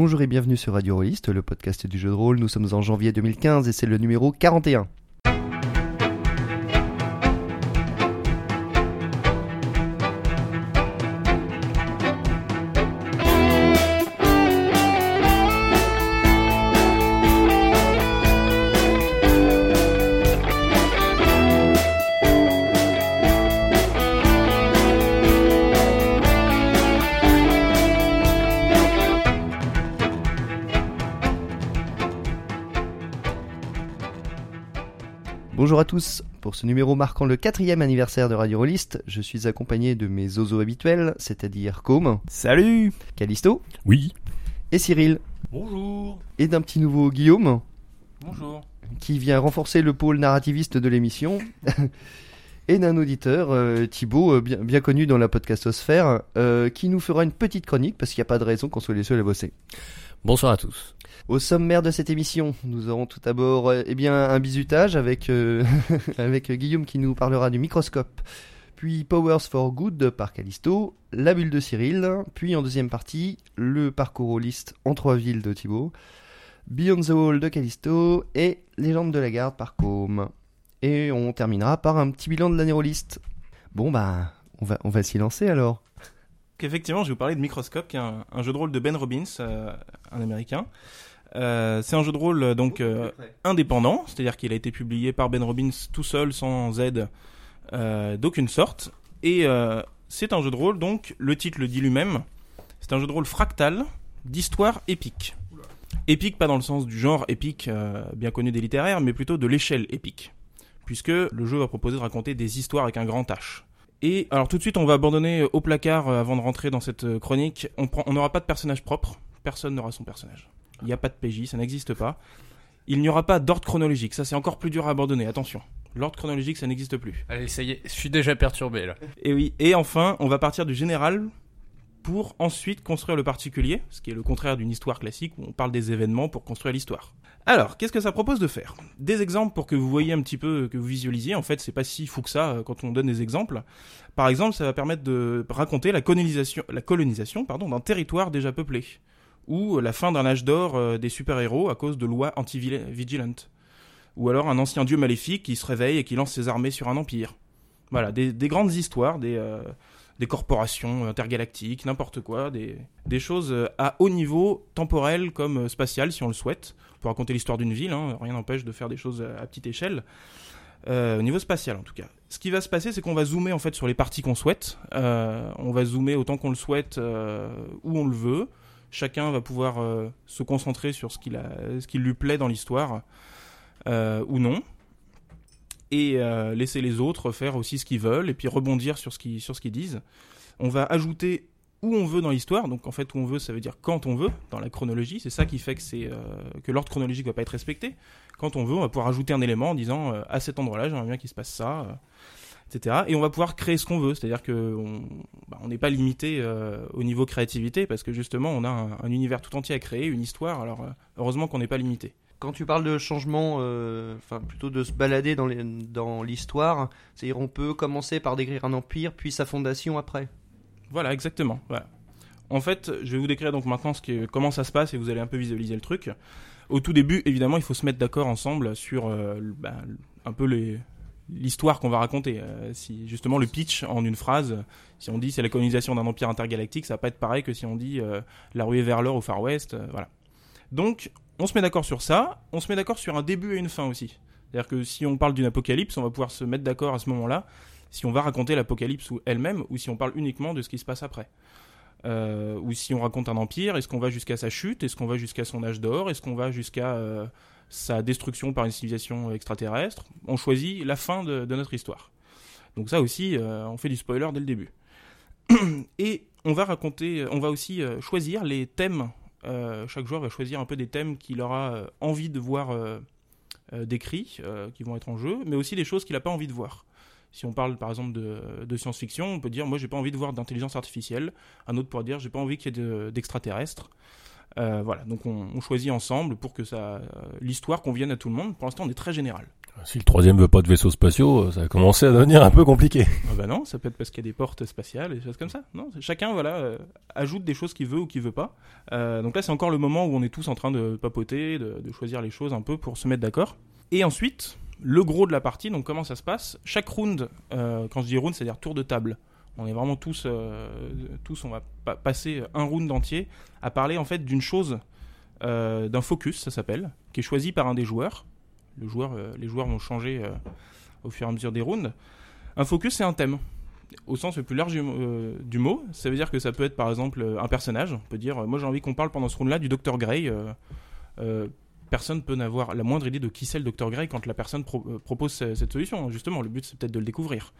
Bonjour et bienvenue sur Radio Roliste, le podcast du jeu de rôle. Nous sommes en janvier 2015 et c'est le numéro 41. Bonjour à tous, pour ce numéro marquant le 4e anniversaire de Radio Roliste, je suis accompagné de mes oiseaux habituels, c'est-à-dire Côme. Salut. Callisto. Oui. Et Cyril. Bonjour. Et d'un petit nouveau Guillaume. Bonjour. Qui vient renforcer le pôle narrativiste de l'émission. Et d'un auditeur, Thibaut, bien connu dans la podcastosphère, qui nous fera une petite chronique parce qu'il n'y a pas de raison qu'on soit les seuls à bosser. Bonsoir à tous. Au sommaire de cette émission, nous aurons tout d'abord un bizutage avec Guillaume qui nous parlera du Microscope, puis Powers for Good par Callisto, la bulle de Cyril, puis en deuxième partie, le parcours rôliste en 3 villes de Thibaut, Beyond the Wall de Callisto et Légende de la Garde par Côme. Et on terminera par un petit bilan de l'année rôliste. Bon bah, on va s'y lancer alors. Effectivement, je vais vous parler de Microscope, qui est un jeu de rôle de Ben Robbins, un Américain. C'est un jeu de rôle donc indépendant, c'est-à-dire qu'il a été publié par Ben Robbins tout seul, sans aide d'aucune sorte. Et c'est un jeu de rôle, donc le titre le dit lui-même, c'est un jeu de rôle fractal d'histoire épique. Épique pas dans le sens du genre épique bien connu des littéraires, mais plutôt de l'échelle épique, puisque le jeu va proposer de raconter des histoires avec un grand H. Et alors tout de suite, on va abandonner au placard avant de rentrer dans cette chronique. On n'aura pas de personnage propre, personne n'aura son personnage. Il n'y a pas de PJ, ça n'existe pas. Il n'y aura pas d'ordre chronologique, ça c'est encore plus dur à abandonner, attention. L'ordre chronologique, ça n'existe plus. Allez, ça y est, je suis déjà perturbé là. Et oui, et enfin, on va partir du général pour ensuite construire le particulier, ce qui est le contraire d'une histoire classique où on parle des événements pour construire l'histoire. Alors, qu'est-ce que ça propose de faire ? Des exemples pour que vous voyez un petit peu, que vous visualisiez. En fait, c'est pas si fou que ça quand on donne des exemples. Par exemple, ça va permettre de raconter la colonisation, d'un territoire déjà peuplé, ou la fin d'un âge d'or des super-héros à cause de lois anti-vigilantes, ou alors un ancien dieu maléfique qui se réveille et qui lance ses armées sur un empire. Voilà, des grandes histoires, des corporations intergalactiques, n'importe quoi, des choses à haut niveau temporel comme spatial si on le souhaite, pour raconter l'histoire d'une ville, rien n'empêche de faire des choses à petite échelle, au niveau spatial en tout cas. Ce qui va se passer, c'est qu'on va zoomer en fait sur les parties qu'on souhaite, on va zoomer autant qu'on le souhaite, où on le veut. Chacun va pouvoir se concentrer sur ce qui lui plaît dans l'histoire ou non, et laisser les autres faire aussi ce qu'ils veulent et puis rebondir sur ce qu'ils disent. On va ajouter où on veut dans l'histoire, donc en fait où on veut ça veut dire quand on veut, dans la chronologie, c'est ça qui fait que l'ordre chronologique ne va pas être respecté. Quand on veut, on va pouvoir ajouter un élément en disant à cet endroit-là j'aimerais bien qu'il se passe ça, etc. Et on va pouvoir créer ce qu'on veut, c'est-à-dire qu'on n'est pas limité au niveau créativité, parce que justement on a un univers tout entier à créer, une histoire, alors heureusement qu'on n'est pas limité. Quand tu parles de changement, plutôt de se balader dans l'histoire, c'est-à-dire on peut commencer par décrire un empire, puis sa fondation après. Voilà, exactement. Voilà. En fait, je vais vous décrire donc maintenant comment ça se passe et vous allez un peu visualiser le truc. Au tout début, évidemment, il faut se mettre d'accord ensemble sur un peu l'histoire qu'on va raconter. Si justement le pitch en une phrase, si on dit c'est la colonisation d'un empire intergalactique, ça va pas être pareil que si on dit la ruée vers l'or au Far West, voilà. Donc on se met d'accord sur ça, on se met d'accord sur un début et une fin aussi. C'est-à-dire que si on parle d'une apocalypse, on va pouvoir se mettre d'accord à ce moment-là si on va raconter l'apocalypse elle-même ou si on parle uniquement de ce qui se passe après. Ou si on raconte un empire, est-ce qu'on va jusqu'à sa chute, est-ce qu'on va jusqu'à son âge d'or, est-ce qu'on va jusqu'à sa destruction par une civilisation extraterrestre. On choisit la fin de notre histoire. Donc ça aussi, on fait du spoiler dès le début. Et on va aussi choisir les thèmes. Chaque joueur va choisir un peu des thèmes qu'il aura envie de voir décrits, qui vont être en jeu, mais aussi des choses qu'il n'a pas envie de voir. Si on parle par exemple de science-fiction, on peut dire moi j'ai pas envie de voir d'intelligence artificielle, un autre pourrait dire j'ai pas envie qu'il y ait d'extraterrestres. Voilà, donc on choisit ensemble pour que l'histoire convienne à tout le monde. Pour l'instant, on est très général. Si le troisième veut pas de vaisseaux spatiaux, ça va commencer à devenir un peu compliqué. Ah bah non, ça peut être parce qu'il y a des portes spatiales et des choses comme ça. Non, chacun ajoute des choses qu'il veut ou qu'il veut pas. Donc là, c'est encore le moment où on est tous en train de papoter, de choisir les choses un peu pour se mettre d'accord. Et ensuite, le gros de la partie, donc comment ça se passe? Chaque round, quand je dis round, c'est-à-dire tour de table. On est vraiment tous on va passer un round entier à parler en fait d'une chose, d'un focus, ça s'appelle, qui est choisi par un des joueurs. Les joueurs vont changer au fur et à mesure des rounds. Un focus, c'est un thème, au sens le plus large du mot. Ça veut dire que ça peut être, par exemple, un personnage. On peut dire, moi j'ai envie qu'on parle pendant ce round-là du Dr Grey. Personne ne peut n'avoir la moindre idée de qui c'est le Dr Grey quand la personne propose cette solution. Justement, le but, c'est peut-être de le découvrir.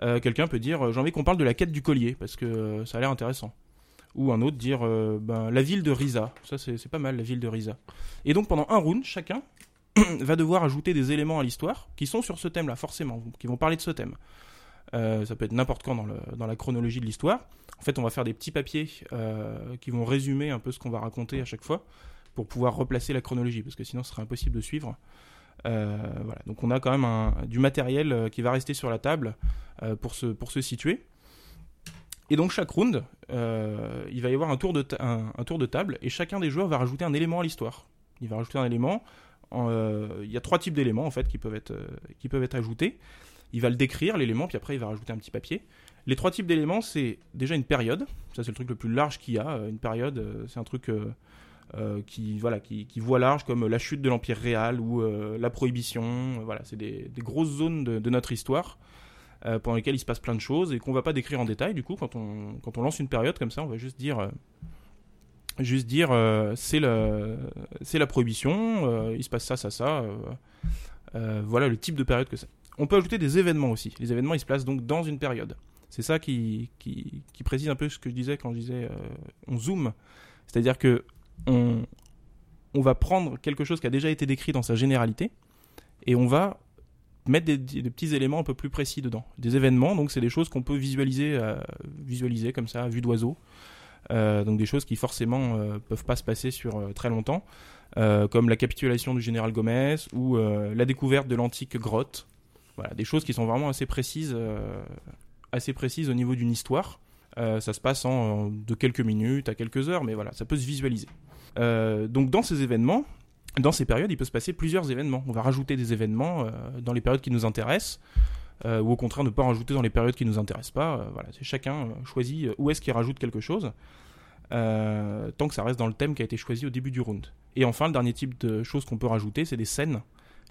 Quelqu'un peut dire, j'ai envie qu'on parle de la quête du collier, parce que ça a l'air intéressant. Ou un autre dire, la ville de Risa. Ça, c'est pas mal, la ville de Risa. Et donc, pendant un round, chacun va devoir ajouter des éléments à l'histoire qui sont sur ce thème-là, forcément, qui vont parler de ce thème. Ça peut être n'importe quand dans la chronologie de l'histoire. En fait, on va faire des petits papiers qui vont résumer un peu ce qu'on va raconter à chaque fois pour pouvoir replacer la chronologie, parce que sinon, ce sera impossible de suivre. Voilà. Donc, on a quand même du matériel qui va rester sur la table pour se situer. Et donc, chaque round, il va y avoir un tour de table et chacun des joueurs va rajouter un élément à l'histoire. Il va rajouter un élément... Il y a trois types d'éléments en fait qui peuvent être ajoutés. Il va le décrire l'élément, puis après il va rajouter un petit papier. Les trois types d'éléments, c'est déjà une période. Ça c'est le truc le plus large qu'il y a. Une période, c'est un truc qui voit large, comme la chute de l'Empire réel ou la Prohibition. Voilà, c'est des grosses zones de notre histoire pendant lesquelles il se passe plein de choses et qu'on va pas décrire en détail. Du coup, quand on lance une période comme ça, on va juste dire. C'est la prohibition, il se passe ça. Voilà le type de période que c'est. On peut ajouter des événements aussi. Les événements, ils se placent donc dans une période. C'est ça qui précise un peu ce que je disais quand je disais on zoome. C'est-à-dire que on va prendre quelque chose qui a déjà été décrit dans sa généralité et on va mettre des petits éléments un peu plus précis dedans. Des événements, donc c'est des choses qu'on peut visualiser comme ça, à vue d'oiseau. Donc des choses qui forcément peuvent pas se passer sur très longtemps, comme la capitulation du général Gomez ou la découverte de l'antique grotte. Voilà, des choses qui sont vraiment assez précises au niveau d'une histoire. Ça se passe de quelques minutes à quelques heures, mais voilà, ça peut se visualiser. Donc dans ces événements, dans ces périodes, il peut se passer plusieurs événements. On va rajouter des événements dans les périodes qui nous intéressent. Ou au contraire ne pas rajouter dans les périodes qui ne nous intéressent pas. Voilà, c'est chacun choisit où est-ce qu'il rajoute quelque chose, tant que ça reste dans le thème qui a été choisi au début du round. Et enfin, le dernier type de choses qu'on peut rajouter, c'est des scènes.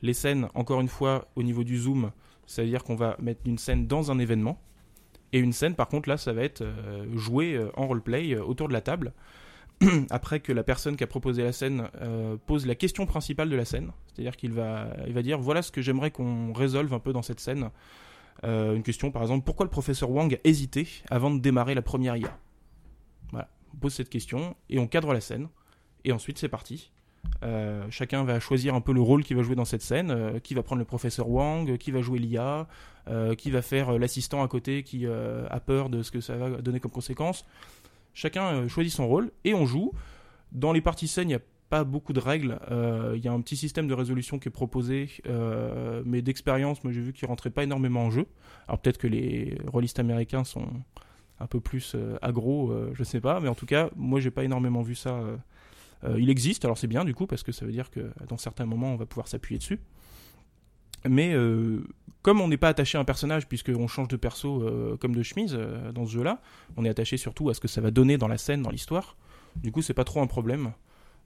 Les scènes, encore une fois, au niveau du zoom, c'est-à-dire qu'on va mettre une scène dans un événement, et une scène, par contre, là, ça va être joué en roleplay autour de la table, après que la personne qui a proposé la scène pose la question principale de la scène, c'est-à-dire qu'il va dire voilà ce que j'aimerais qu'on résolve un peu dans cette scène. Une question par exemple, pourquoi le professeur Wang a hésité avant de démarrer la première IA? Voilà, on pose cette question et on cadre la scène, et ensuite c'est parti. Chacun va choisir un peu le rôle qu'il va jouer dans cette scène, qui va prendre le professeur Wang, qui va jouer l'IA, qui va faire l'assistant à côté qui a peur de ce que ça va donner comme conséquence. Chacun choisit son rôle et on joue. Dans les parties scènes, il n'y a pas beaucoup de règles. Il y a un petit système de résolution qui est proposé, mais d'expérience, moi j'ai vu qu'il ne rentrait pas énormément en jeu. Alors peut-être que les rôlistes américains sont un peu plus aggro, je ne sais pas. Mais en tout cas, moi j'ai pas énormément vu ça. Il existe, alors c'est bien du coup, parce que ça veut dire que dans certains moments, on va pouvoir s'appuyer dessus. Mais comme on n'est pas attaché à un personnage, puisqu'on change de perso comme de chemise dans ce jeu-là, on est attaché surtout à ce que ça va donner dans la scène, dans l'histoire. Du coup, c'est pas trop un problème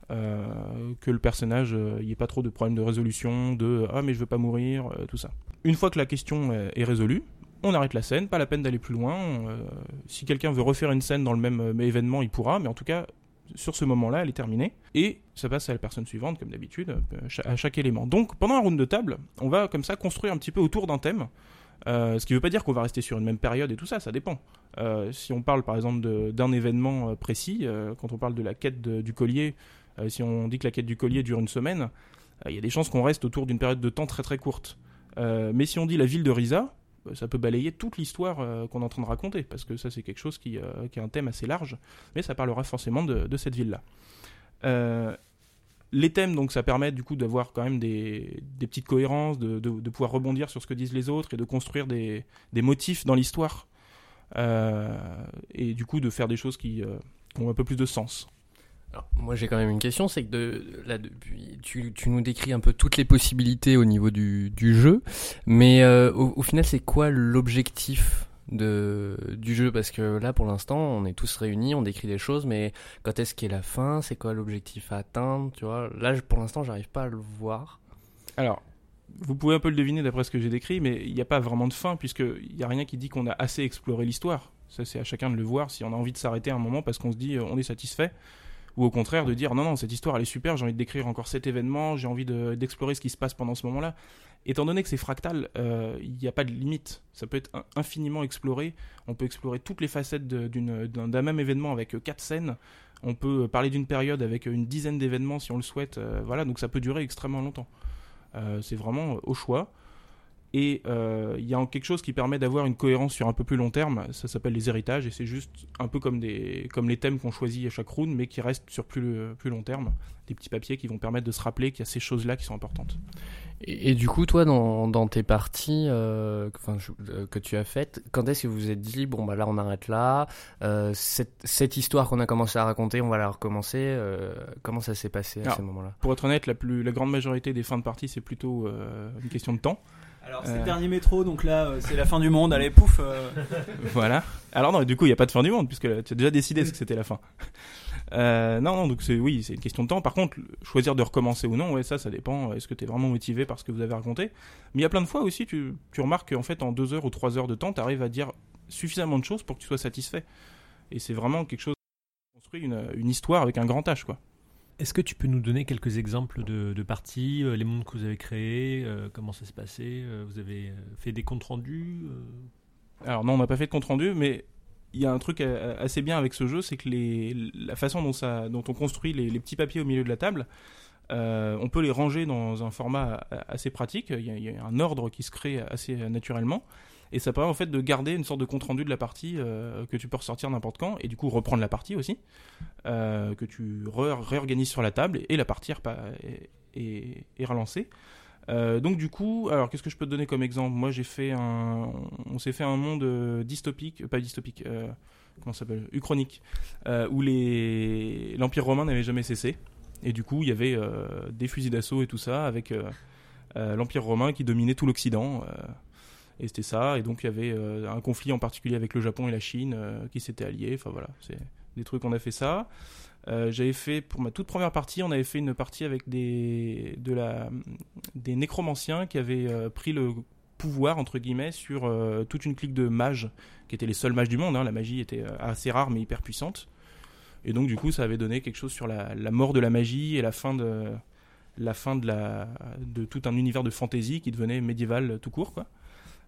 que le personnage, il n'y ait pas trop de problèmes de résolution, de « Ah, mais je veux pas mourir », tout ça. Une fois que la question est résolue, on arrête la scène, pas la peine d'aller plus loin. Si quelqu'un veut refaire une scène dans le même événement, il pourra, mais en tout cas... Sur ce moment-là, elle est terminée, et ça passe à la personne suivante, comme d'habitude, à chaque élément. Donc, pendant un round de table, on va comme ça construire un petit peu autour d'un thème, ce qui ne veut pas dire qu'on va rester sur une même période et tout ça, ça dépend. Si on parle, par exemple, d'un événement précis, quand on parle de la quête du collier, si on dit que la quête du collier dure une semaine, il y a des chances qu'on reste autour d'une période de temps très très courte. Mais si on dit la ville de Risa, ça peut balayer toute l'histoire qu'on est en train de raconter, parce que ça c'est quelque chose qui a un thème assez large, mais ça parlera forcément de cette ville-là. Les thèmes, donc, ça permet du coup d'avoir quand même des petites cohérences, de pouvoir rebondir sur ce que disent les autres et de construire des motifs dans l'histoire. Et du coup, de faire des choses qui ont un peu plus de sens. Alors, moi, j'ai quand même une question, c'est que tu nous décris un peu toutes les possibilités au niveau du jeu, mais au final, c'est quoi l'objectif du jeu, parce que là pour l'instant on est tous réunis, on décrit des choses, mais quand est-ce qu'est la fin, c'est quoi l'objectif à atteindre, tu vois, là pour l'instant j'arrive pas à le voir. Alors vous pouvez un peu le deviner d'après ce que j'ai décrit, mais il n'y a pas vraiment de fin puisqu'il n'y a rien qui dit qu'on a assez exploré l'histoire. Ça c'est à chacun de le voir, si on a envie de s'arrêter à un moment parce qu'on se dit on est satisfait, ou au contraire de dire non cette histoire elle est super, j'ai envie de décrire encore cet événement, j'ai envie d'explorer ce qui se passe pendant ce moment-là. Étant donné que c'est fractal, il n'y a pas de limite. Ça peut être infiniment exploré. On peut explorer toutes les facettes d'un même événement avec 4 scènes. On peut parler d'une période avec une dizaine d'événements si on le souhaite. Voilà, donc ça peut durer extrêmement longtemps. C'est vraiment au choix. Et il y a quelque chose qui permet d'avoir une cohérence sur un peu plus long terme. Ça s'appelle les héritages et c'est juste un peu comme les thèmes qu'on choisit à chaque round, mais qui restent sur plus long terme. Des petits papiers qui vont permettre de se rappeler qu'il y a ces choses-là qui sont importantes. Et du coup, toi, dans tes parties que tu as faites, quand est-ce que vous vous êtes dit, bon, bah là, on arrête là, cette histoire qu'on a commencé à raconter, on va la recommencer, comment ça s'est passé à ce moment-là ? Pour être honnête, la grande majorité des fins de partie, c'est plutôt une question de temps. Alors, c'est le dernier métro, donc là, c'est la fin du monde, allez, pouf Voilà. Alors non, du coup, il n'y a pas de fin du monde, puisque tu as déjà décidé que c'était la fin. Donc c'est une question de temps. Par contre, choisir de recommencer ou non, ça dépend. Est-ce que tu es vraiment motivé par ce que vous avez raconté ? Mais il y a plein de fois aussi, tu remarques qu'en fait, en 2 heures ou 3 heures de temps, tu arrives à dire suffisamment de choses pour que tu sois satisfait. Et c'est vraiment quelque chose qui construit une histoire avec un grand H, quoi. Est-ce que tu peux nous donner quelques exemples de parties, les mondes que vous avez créés, comment ça s'est passé, vous avez fait des comptes rendus Alors non, on n'a pas fait de compte rendu, mais il y a un truc assez bien avec ce jeu, c'est que la façon dont on construit les petits papiers au milieu de la table, on peut les ranger dans un format assez pratique, il y a un ordre qui se crée assez naturellement, et ça permet en fait de garder une sorte de compte rendu de la partie que tu peux ressortir n'importe quand, et du coup reprendre la partie aussi, que tu réorganises sur la table, et la partie est relancée. Donc du coup, alors qu'est-ce que je peux te donner comme exemple ? Moi j'ai fait on s'est fait un monde uchronique, où l'Empire romain n'avait jamais cessé, et du coup il y avait des fusils d'assaut et tout ça, avec l'Empire romain qui dominait tout l'Occident, et c'était ça, et donc il y avait un conflit en particulier avec le Japon et la Chine qui s'étaient alliés, enfin voilà, c'est des trucs qu'on a fait ça. J'avais fait, pour ma toute première partie, on avait fait une partie avec des nécromanciens qui avaient pris le pouvoir, entre guillemets, sur toute une clique de mages, qui étaient les seuls mages du monde, hein. La magie était assez rare mais hyper puissante, et donc du coup ça avait donné quelque chose sur la mort de la magie et la fin de tout un univers de fantasy qui devenait médiéval tout court, quoi.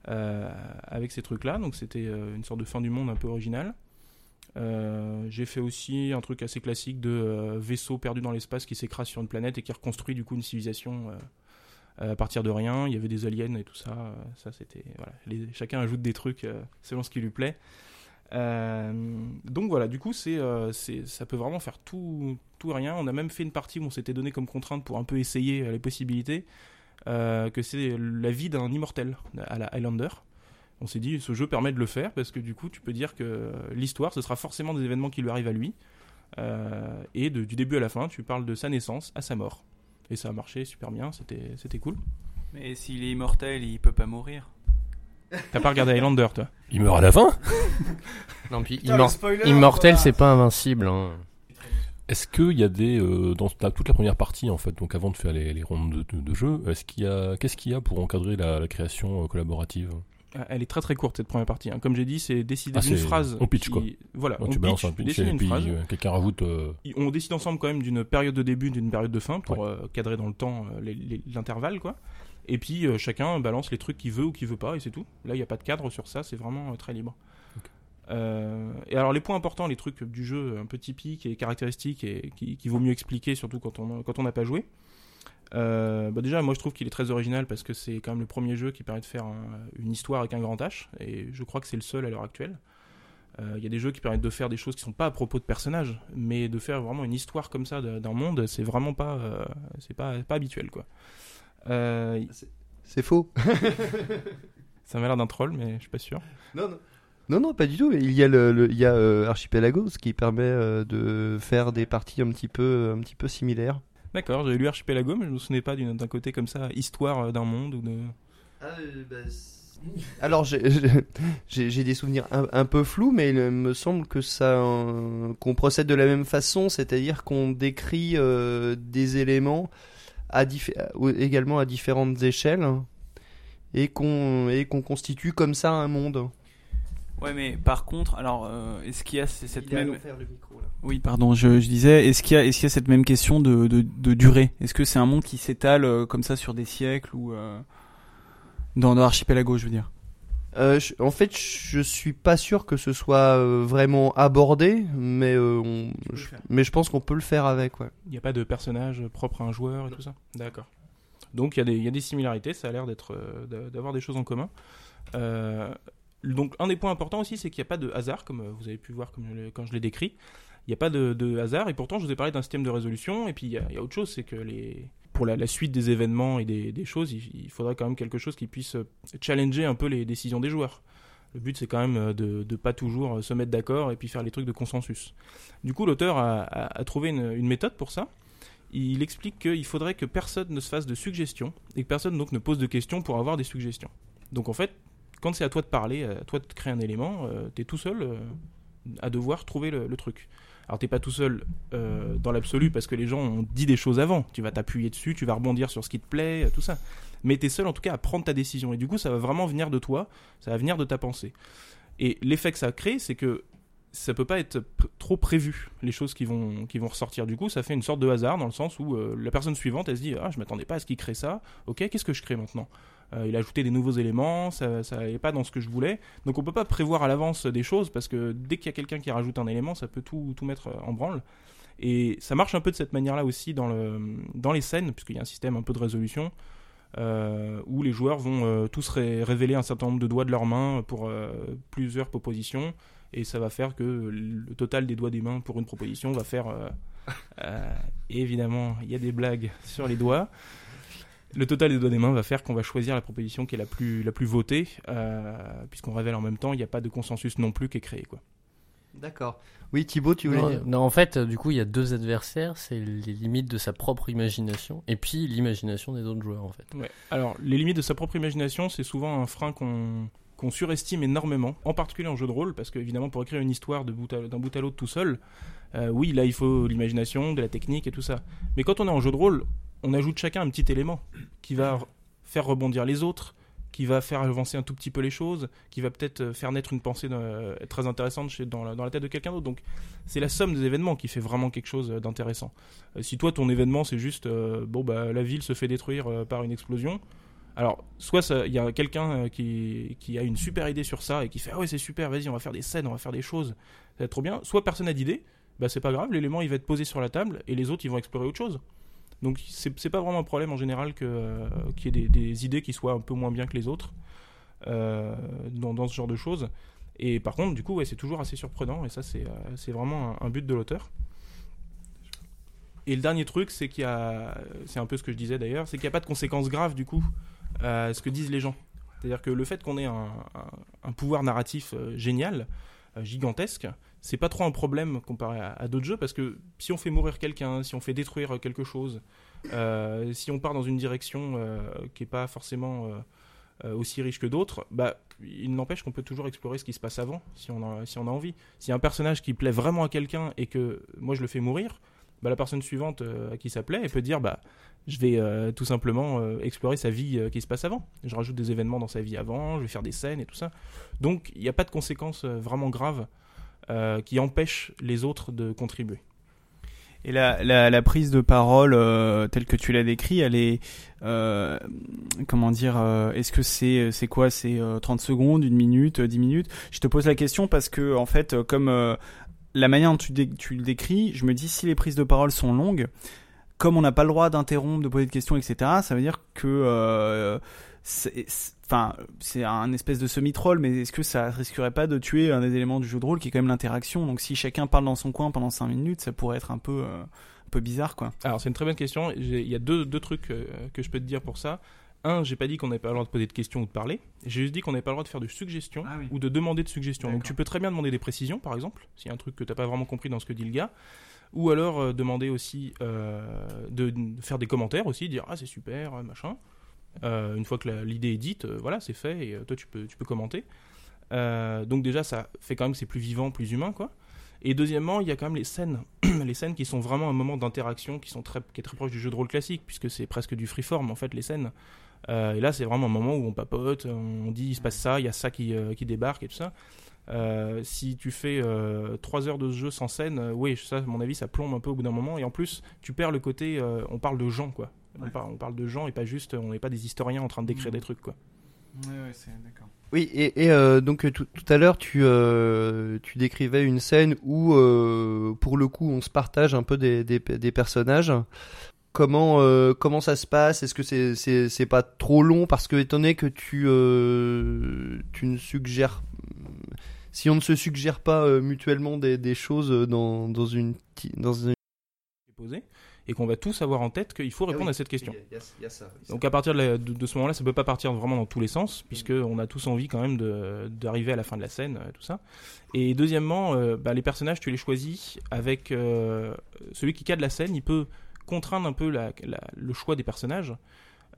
Avec ces trucs-là, donc c'était une sorte de fin du monde un peu originale. J'ai fait aussi un truc assez classique de vaisseau perdu dans l'espace qui s'écrase sur une planète et qui reconstruit du coup une civilisation à partir de rien. Il y avait des aliens et tout ça. Ça c'était voilà. Chacun ajoute des trucs selon ce qui lui plaît. Donc voilà, du coup ça peut vraiment faire tout rien. On a même fait une partie où on s'était donné comme contrainte pour un peu essayer les possibilités, que c'est la vie d'un immortel à la Highlander. On s'est dit, ce jeu permet de le faire, parce que du coup, tu peux dire que l'histoire, ce sera forcément des événements qui lui arrivent à lui. Et du début à la fin, tu parles de sa naissance à sa mort. Et ça a marché super bien, c'était cool. Mais s'il est immortel, il peut pas mourir. T'as pas regardé Highlander, toi ? Il meurt à la fin ? Non, puis immortel, voilà. C'est pas invincible. Hein. Est-ce qu'il y a dans toute la première partie, en fait, donc avant de faire les rondes de jeu, qu'est-ce qu'il y a pour encadrer la création collaborative ? Elle est très très courte cette première partie. Comme j'ai dit, c'est décider d'une phrase. On pitch qui... quoi. Voilà, ouais, tu pitches et puis quelqu'un rajoute. On décide ensemble quand même d'une période de début, d'une période de fin pour cadrer dans le temps l'intervalle, quoi. Et puis chacun balance les trucs qu'il veut ou qu'il veut pas et c'est tout. Là, il n'y a pas de cadre sur ça, c'est vraiment très libre. Okay. Et alors les points importants, les trucs du jeu un peu typiques et caractéristiques et qui vaut mieux expliquer surtout quand on n'a pas joué. Déjà moi je trouve qu'il est très original parce que c'est quand même le premier jeu qui permet de faire une histoire avec un grand H, et je crois que c'est le seul à l'heure actuelle. Il y a des jeux qui permettent de faire des choses qui sont pas à propos de personnages, mais de faire vraiment une histoire comme ça d'un monde, c'est vraiment pas, c'est pas habituel, quoi. C'est faux. Ça m'a l'air d'un troll, mais je suis pas sûr. Non, pas du tout. Il y a il y a Archipelago, ce qui permet de faire des parties un petit peu similaires. D'accord, j'avais lu Archipelago, mais je me souvenais pas d'un côté comme ça, histoire d'un monde ou de. Alors j'ai des souvenirs un peu flous, mais il me semble que qu'on procède de la même façon, c'est-à-dire qu'on décrit des éléments également à différentes échelles et qu'on constitue comme ça un monde. Ouais, mais par contre, alors est-ce qu'il y a cette même le micro, là. Oui, pardon, je disais, est-ce qu'il y a cette même question de durée ? Est-ce que c'est un monde qui s'étale comme ça sur des siècles ou dans Archipelago, je veux dire. En fait, je suis pas sûr que ce soit vraiment abordé, mais je pense qu'on peut le faire avec. Ouais. Il n'y a pas de personnage propre à un joueur et tout ça. D'accord. Donc il y a des similarités, ça a l'air d'avoir des choses en commun. Donc un des points importants aussi, c'est qu'il n'y a pas de hasard, comme vous avez pu voir quand je l'ai décrit. Il n'y a pas de hasard, et pourtant je vous ai parlé d'un système de résolution, et puis il y a autre chose, c'est que pour la suite des événements et des choses, il faudrait quand même quelque chose qui puisse challenger un peu les décisions des joueurs. Le but, c'est quand même de ne pas toujours se mettre d'accord et puis faire les trucs de consensus. Du coup, l'auteur a trouvé une méthode pour ça. Il explique qu'il faudrait que personne ne se fasse de suggestions, et que personne donc ne pose de questions pour avoir des suggestions. Donc en fait, quand c'est à toi de parler, à toi de créer un élément, t'es tout seul à devoir trouver le truc. Alors t'es pas tout seul dans l'absolu, parce que les gens ont dit des choses avant, tu vas t'appuyer dessus, tu vas rebondir sur ce qui te plaît, tout ça. Mais t'es seul en tout cas à prendre ta décision, et du coup ça va vraiment venir de toi, ça va venir de ta pensée. Et l'effet que ça crée, c'est que ça peut pas être trop prévu, les choses qui vont ressortir. Du coup, ça fait une sorte de hasard, dans le sens où la personne suivante, elle se dit « Ah, je m'attendais pas à ce qu'il crée ça, ok, qu'est-ce que je crée maintenant ?» Il a ajouté des nouveaux éléments, ça n'est pas dans ce que je voulais. Donc on ne peut pas prévoir à l'avance des choses, parce que dès qu'il y a quelqu'un qui rajoute un élément, ça peut tout mettre en branle. Et ça marche un peu de cette manière-là aussi dans les scènes, puisqu'il y a un système un peu de résolution, où les joueurs vont tous révéler un certain nombre de doigts de leurs mains pour plusieurs propositions, et ça va faire que le total des doigts des mains pour une proposition va faire... évidemment, il y a des blagues sur les doigts. Le total des doigts des mains va faire qu'on va choisir la proposition qui est la plus votée, puisqu'on révèle en même temps, il n'y a pas de consensus non plus qui est créé, quoi. D'accord. Oui, Thibaut, tu voulais dire ? Non, en fait, du coup, il y a deux adversaires, c'est les limites de sa propre imagination et puis l'imagination des autres joueurs, en fait. Ouais. Alors, les limites de sa propre imagination, c'est souvent un frein qu'on surestime énormément, en particulier en jeu de rôle, parce qu'évidemment, pour écrire une histoire d'un bout à l'autre tout seul, oui, là, il faut l'imagination, de la technique et tout ça. Mais quand on est en jeu de rôle, on ajoute chacun un petit élément qui va faire rebondir les autres, qui va faire avancer un tout petit peu les choses, qui va peut-être faire naître une pensée très intéressante dans la tête de quelqu'un d'autre. Donc c'est la somme des événements qui fait vraiment quelque chose d'intéressant. Si toi ton événement c'est juste la ville se fait détruire par une explosion, alors soit il y a quelqu'un qui a une super idée sur ça et qui fait « Ah ouais c'est super, vas-y on va faire des scènes, on va faire des choses, ça va être trop bien », soit personne n'a d'idée, bah c'est pas grave, l'élément il va être posé sur la table et les autres ils vont explorer autre chose. Donc c'est pas vraiment un problème en général qu'il y ait des idées qui soient un peu moins bien que les autres dans ce genre de choses. Et par contre, du coup, ouais, c'est toujours assez surprenant et ça, c'est vraiment un but de l'auteur. Et le dernier truc, c'est c'est un peu ce que je disais d'ailleurs, c'est qu'il n'y a pas de conséquences graves du coup à ce que disent les gens. C'est-à-dire que le fait qu'on ait un pouvoir narratif génial, gigantesque, c'est pas trop un problème comparé à d'autres jeux, parce que si on fait mourir quelqu'un, si on fait détruire quelque chose, si on part dans une direction qui n'est pas forcément aussi riche que d'autres, bah, il n'empêche qu'on peut toujours explorer ce qui se passe avant, si on a envie. S'il y a un personnage qui plaît vraiment à quelqu'un et que moi je le fais mourir, bah, la personne suivante à qui ça plaît, elle peut dire bah, je vais tout simplement explorer sa vie qui se passe avant. Je rajoute des événements dans sa vie avant, je vais faire des scènes et tout ça. Donc il n'y a pas de conséquences vraiment graves qui empêche les autres de contribuer. Et la prise de parole telle que tu l'as décrit, elle est est-ce que c'est quoi, c'est 30 secondes, 1 minute, 10 minutes ? Je te pose la question parce que en fait comme la manière dont tu le décris, je me dis si les prises de parole sont longues, comme on n'a pas le droit d'interrompre, de poser de questions, etc., ça veut dire que c'est un espèce de semi-troll, mais est-ce que ça risquerait pas de tuer un des éléments du jeu de rôle qui est quand même l'interaction? Donc si chacun parle dans son coin pendant 5 minutes, ça pourrait être un peu bizarre, quoi. Alors c'est une très bonne question. Il y a deux trucs que je peux te dire pour ça. Un, j'ai pas dit qu'on n'avait pas le droit de poser de questions ou de parler. J'ai juste dit qu'on n'avait pas le droit de faire de suggestions ou de demander de suggestions. D'accord. Donc tu peux très bien demander des précisions, par exemple, s'il y a un truc que t'as pas vraiment compris dans ce que dit le gars. Ou alors demander aussi de faire des commentaires aussi, dire « Ah, c'est super, machin ». Une fois que l'idée est dite, voilà, c'est fait, et toi tu peux commenter. Donc déjà, ça fait quand même que c'est plus vivant, plus humain, quoi. Et deuxièmement, il y a quand même les scènes. Les scènes qui sont vraiment un moment d'interaction qui est très proche du jeu de rôle classique, puisque c'est presque du freeform, en fait, les scènes. Et là, c'est vraiment un moment où on papote, on dit « Il se passe ça, il y a ça qui débarque » et tout ça. Si tu fais 3 heures de ce jeu sans scène, oui, ça, à mon avis, ça plombe un peu au bout d'un moment. Et en plus, tu perds le côté on parle de gens, quoi. Ouais. On parle de gens et pas juste, on n'est pas des historiens en train de décrire des trucs, quoi. Ouais, c'est d'accord. Oui, et donc tout à l'heure, tu décrivais une scène où, pour le coup, on se partage un peu des personnages. Comment ça se passe? Est-ce que c'est pas trop long? Parce que étant donné que tu ne suggères, si on ne se suggère pas mutuellement des choses dans une posée et qu'on va tous avoir en tête qu'il faut répondre à cette question. Il y a ça, oui. Donc à partir de ce moment-là, ça peut pas partir vraiment dans tous les sens, puisque on a tous envie quand même d'arriver à la fin de la scène, tout ça. Et deuxièmement, les personnages, tu les choisis avec celui qui cadre la scène, il peut contraindre un peu le choix des personnages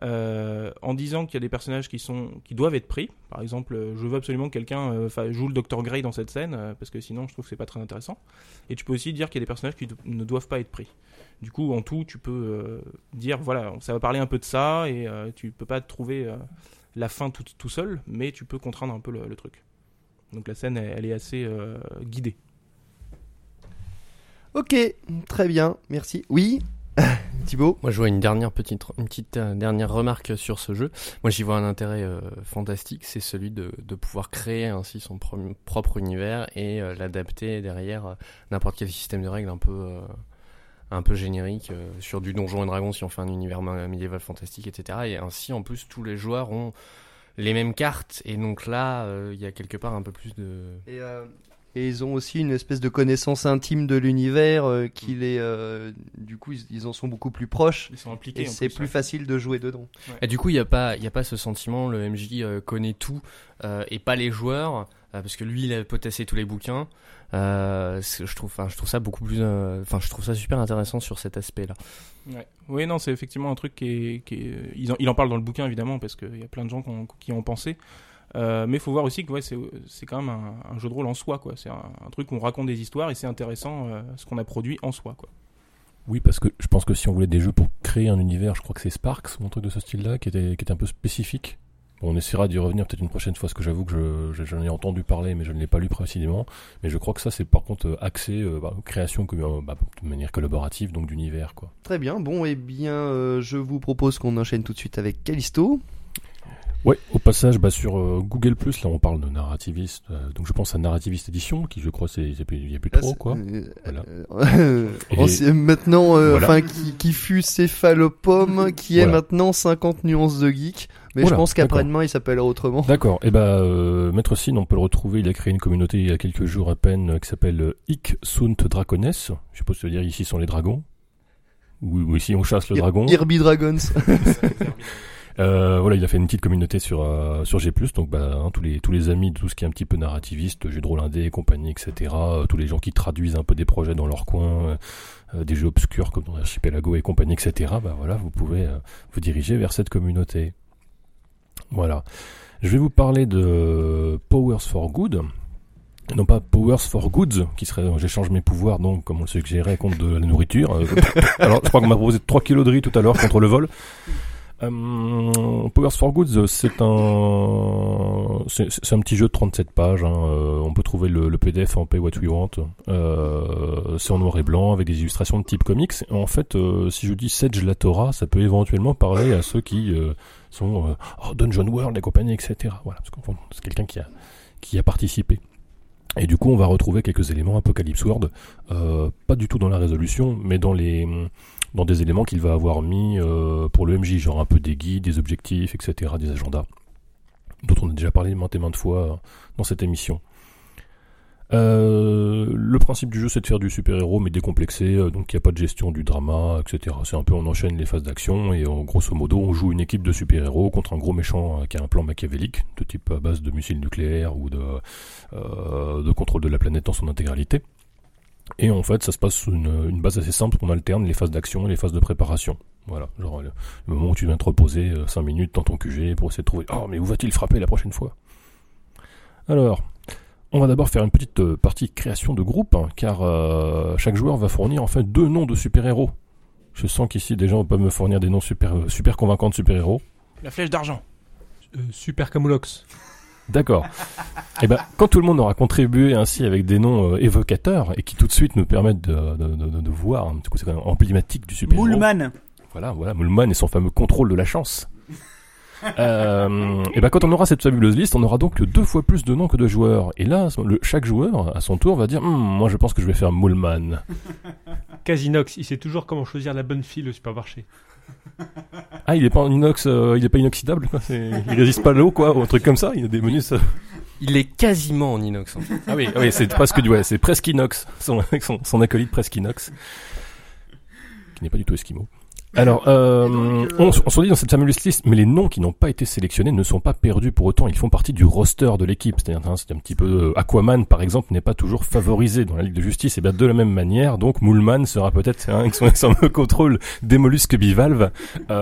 en disant qu'il y a des personnages qui doivent être pris. Par exemple, je veux absolument que quelqu'un joue le Dr Grey dans cette scène parce que sinon je trouve que c'est pas très intéressant. Et tu peux aussi dire qu'il y a des personnages qui ne doivent pas être pris. Du coup, en tout, tu peux dire voilà, ça va parler un peu de ça et tu peux pas trouver la fin tout seul, mais tu peux contraindre un peu le truc. Donc la scène, elle est assez guidée. Ok, très bien, merci. Oui. Thibaut, moi je vois une petite dernière remarque sur ce jeu. Moi j'y vois un intérêt fantastique, c'est celui de pouvoir créer ainsi son propre univers et l'adapter derrière n'importe quel système de règles un peu générique sur du Donjon et Dragon si on fait un univers médiéval fantastique, etc. Et ainsi en plus tous les joueurs ont les mêmes cartes et donc là il y a quelque part un peu plus de... Et ils ont aussi une espèce de connaissance intime de l'univers qui les... du coup, ils en sont beaucoup plus proches. Ils sont impliqués. Et c'est plus facile de jouer dedans. Ouais. Et du coup, il n'y a pas ce sentiment, le MJ connaît tout et pas les joueurs, parce que lui, il a potassé tous les bouquins. Je trouve ça beaucoup plus... je trouve ça super intéressant sur cet aspect-là. Ouais. Oui, non, c'est effectivement un truc qui est il en parle dans le bouquin, évidemment, parce qu'il y a plein de gens qui ont pensé. Mais il faut voir aussi que c'est quand même un jeu de rôle en soi, quoi. C'est un truc où on raconte des histoires et c'est intéressant ce qu'on a produit en soi, quoi. Oui, parce que je pense que si on voulait des jeux pour créer un univers, je crois que c'est Sparks ou un truc de ce style-là qui était un peu spécifique. Bon, on essaiera d'y revenir peut-être une prochaine fois parce que j'avoue que j'en ai entendu parler mais je ne l'ai pas lu précisément. Mais je crois que ça c'est par contre axé création de manière collaborative, donc d'univers, quoi. Très bien, bon et bien je vous propose qu'on enchaîne tout de suite avec Callisto. Ouais, au passage, sur Google Plus, là on parle de narrativiste, donc je pense à Narrativiste Edition, qui je crois il y a plus trop, quoi. Voilà. Maintenant, voilà. qui fut Céphalopome, qui est maintenant 50 nuances de geek, mais je pense qu'après-demain il s'appellera autrement. D'accord. Et Maître Sine, on peut le retrouver. Il a créé une communauté il y a quelques jours à peine qui s'appelle Ik Sunt Dracones. Je sais pas si ça veut dire ici sont les dragons ou ici on chasse le dragon. Irby Dragons. Voilà, il a fait une petite communauté sur G+, donc tous les amis de tout ce qui est un petit peu narrativiste, jeux de rôle indé et compagnie, etc., tous les gens qui traduisent un peu des projets dans leur coin, des jeux obscurs comme dans Archipelago et compagnie, etc., voilà, vous pouvez vous diriger vers cette communauté. Voilà. Je vais vous parler de Powers for Good. Non pas Powers for Goods, qui serait j'échange mes pouvoirs, donc comme on le suggérait, contre de la nourriture. Alors, je crois qu'on m'a proposé 3 kilos de riz tout à l'heure contre le vol. Powers for Goods, c'est un petit jeu de 37 pages. Hein. On peut trouver le PDF en Pay What We Want. C'est en noir et blanc avec des illustrations de type comics. En fait, si je dis Sage LaTorra, ça peut éventuellement parler à ceux qui sont Dungeon World et compagnie, etc. Voilà, parce qu'en fait, c'est quelqu'un qui a participé. Et du coup, on va retrouver quelques éléments Apocalypse World, pas du tout dans la résolution, mais dans les dans des éléments qu'il va avoir mis pour le MJ, genre un peu des guides, des objectifs, etc., des agendas, dont on a déjà parlé maintes et maintes fois dans cette émission. Le principe du jeu, c'est de faire du super-héros mais décomplexé, donc il n'y a pas de gestion du drama, etc. C'est un peu, on enchaîne les phases d'action et grosso modo on joue une équipe de super-héros contre un gros méchant qui a un plan machiavélique de type à base de missiles nucléaires ou de contrôle de la planète dans son intégralité. Et en fait ça se passe sur une base assez simple, qu'on alterne les phases d'action et les phases de préparation. Voilà, genre le moment où tu viens te reposer 5 minutes dans ton QG pour essayer de trouver oh mais où va-t-il frapper la prochaine fois. Alors on va d'abord faire une petite partie création de groupe, hein, car chaque joueur va fournir en fait 2 noms de super-héros. Je sens qu'ici des gens peuvent me fournir des noms super convaincants de super-héros. La flèche d'argent. Super Camoulox. D'accord. Et ben, quand tout le monde aura contribué ainsi avec des noms évocateurs et qui tout de suite nous permettent de voir, hein, du coup c'est quand même emblématique du super-héros. Moulman. Voilà, Moulman et son fameux contrôle de la chance. Et ben quand on aura cette fabuleuse liste, on aura donc 2 fois plus de noms que de joueurs. Et là, chaque joueur, à son tour, va dire moi je pense que je vais faire Moulman. Casinox, il sait toujours comment choisir la bonne fille au supermarché. Ah, il est pas en inox, il est pas inoxydable, quoi. Il résiste pas à l'eau, quoi, ou un truc comme ça. Il a des menus. Il est quasiment en inox. En fait. Ah oui, c'est presque du, ouais, c'est presque inox. Son acolyte presque inox, qui n'est pas du tout esquimau. Alors, on se dit dans cette fameuse liste, mais les noms qui n'ont pas été sélectionnés ne sont pas perdus pour autant. Ils font partie du roster de l'équipe. C'est-à-dire, c'est un petit peu Aquaman, par exemple, n'est pas toujours favorisé dans la Ligue de Justice. Et bien de la même manière, donc Moulman sera peut-être, avec son contrôle des mollusques bivalves,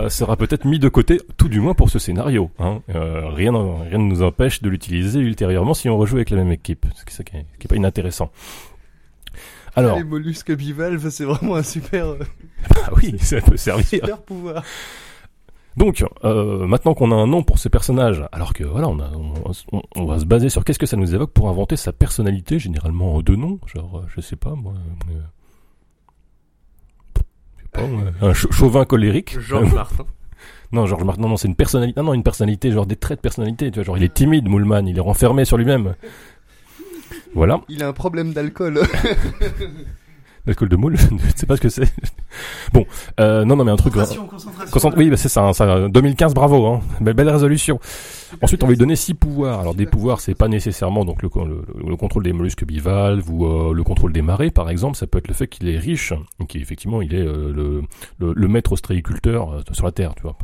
sera peut-être mis de côté, tout du moins pour ce scénario. Hein. Rien ne nous empêche de l'utiliser ultérieurement si on rejoue avec la même équipe, ce qui est pas inintéressant. Alors, les mollusques bivalves, c'est vraiment un super... Bah oui, ça peut servir. Super pouvoir. Donc, maintenant qu'on a un nom pour ces personnages, alors que voilà, on va se baser sur qu'est-ce que ça nous évoque pour inventer sa personnalité, généralement 2 noms, genre, je sais pas, moi... un chauvin colérique. Georges Martin. Non, Georges Martin, non, c'est une personnalité... Non, une personnalité, genre des traits de personnalité, tu vois, genre il est timide, Moulman, il est renfermé sur lui-même. Voilà. Il a un problème d'alcool. L'alcool de moule, je sais pas ce que c'est. Bon, non, mais un truc. Concentration. Oui, bah, c'est ça. 2015, bravo, hein. Belle résolution. Ensuite, on va lui donner 6 pouvoirs. Alors, des pouvoirs, c'est pas nécessairement donc le contrôle des mollusques bivalves ou le contrôle des marées, par exemple. Ça peut être le fait qu'il est riche, qu'effectivement, il est le maître ostréiculteur sur la Terre, tu vois.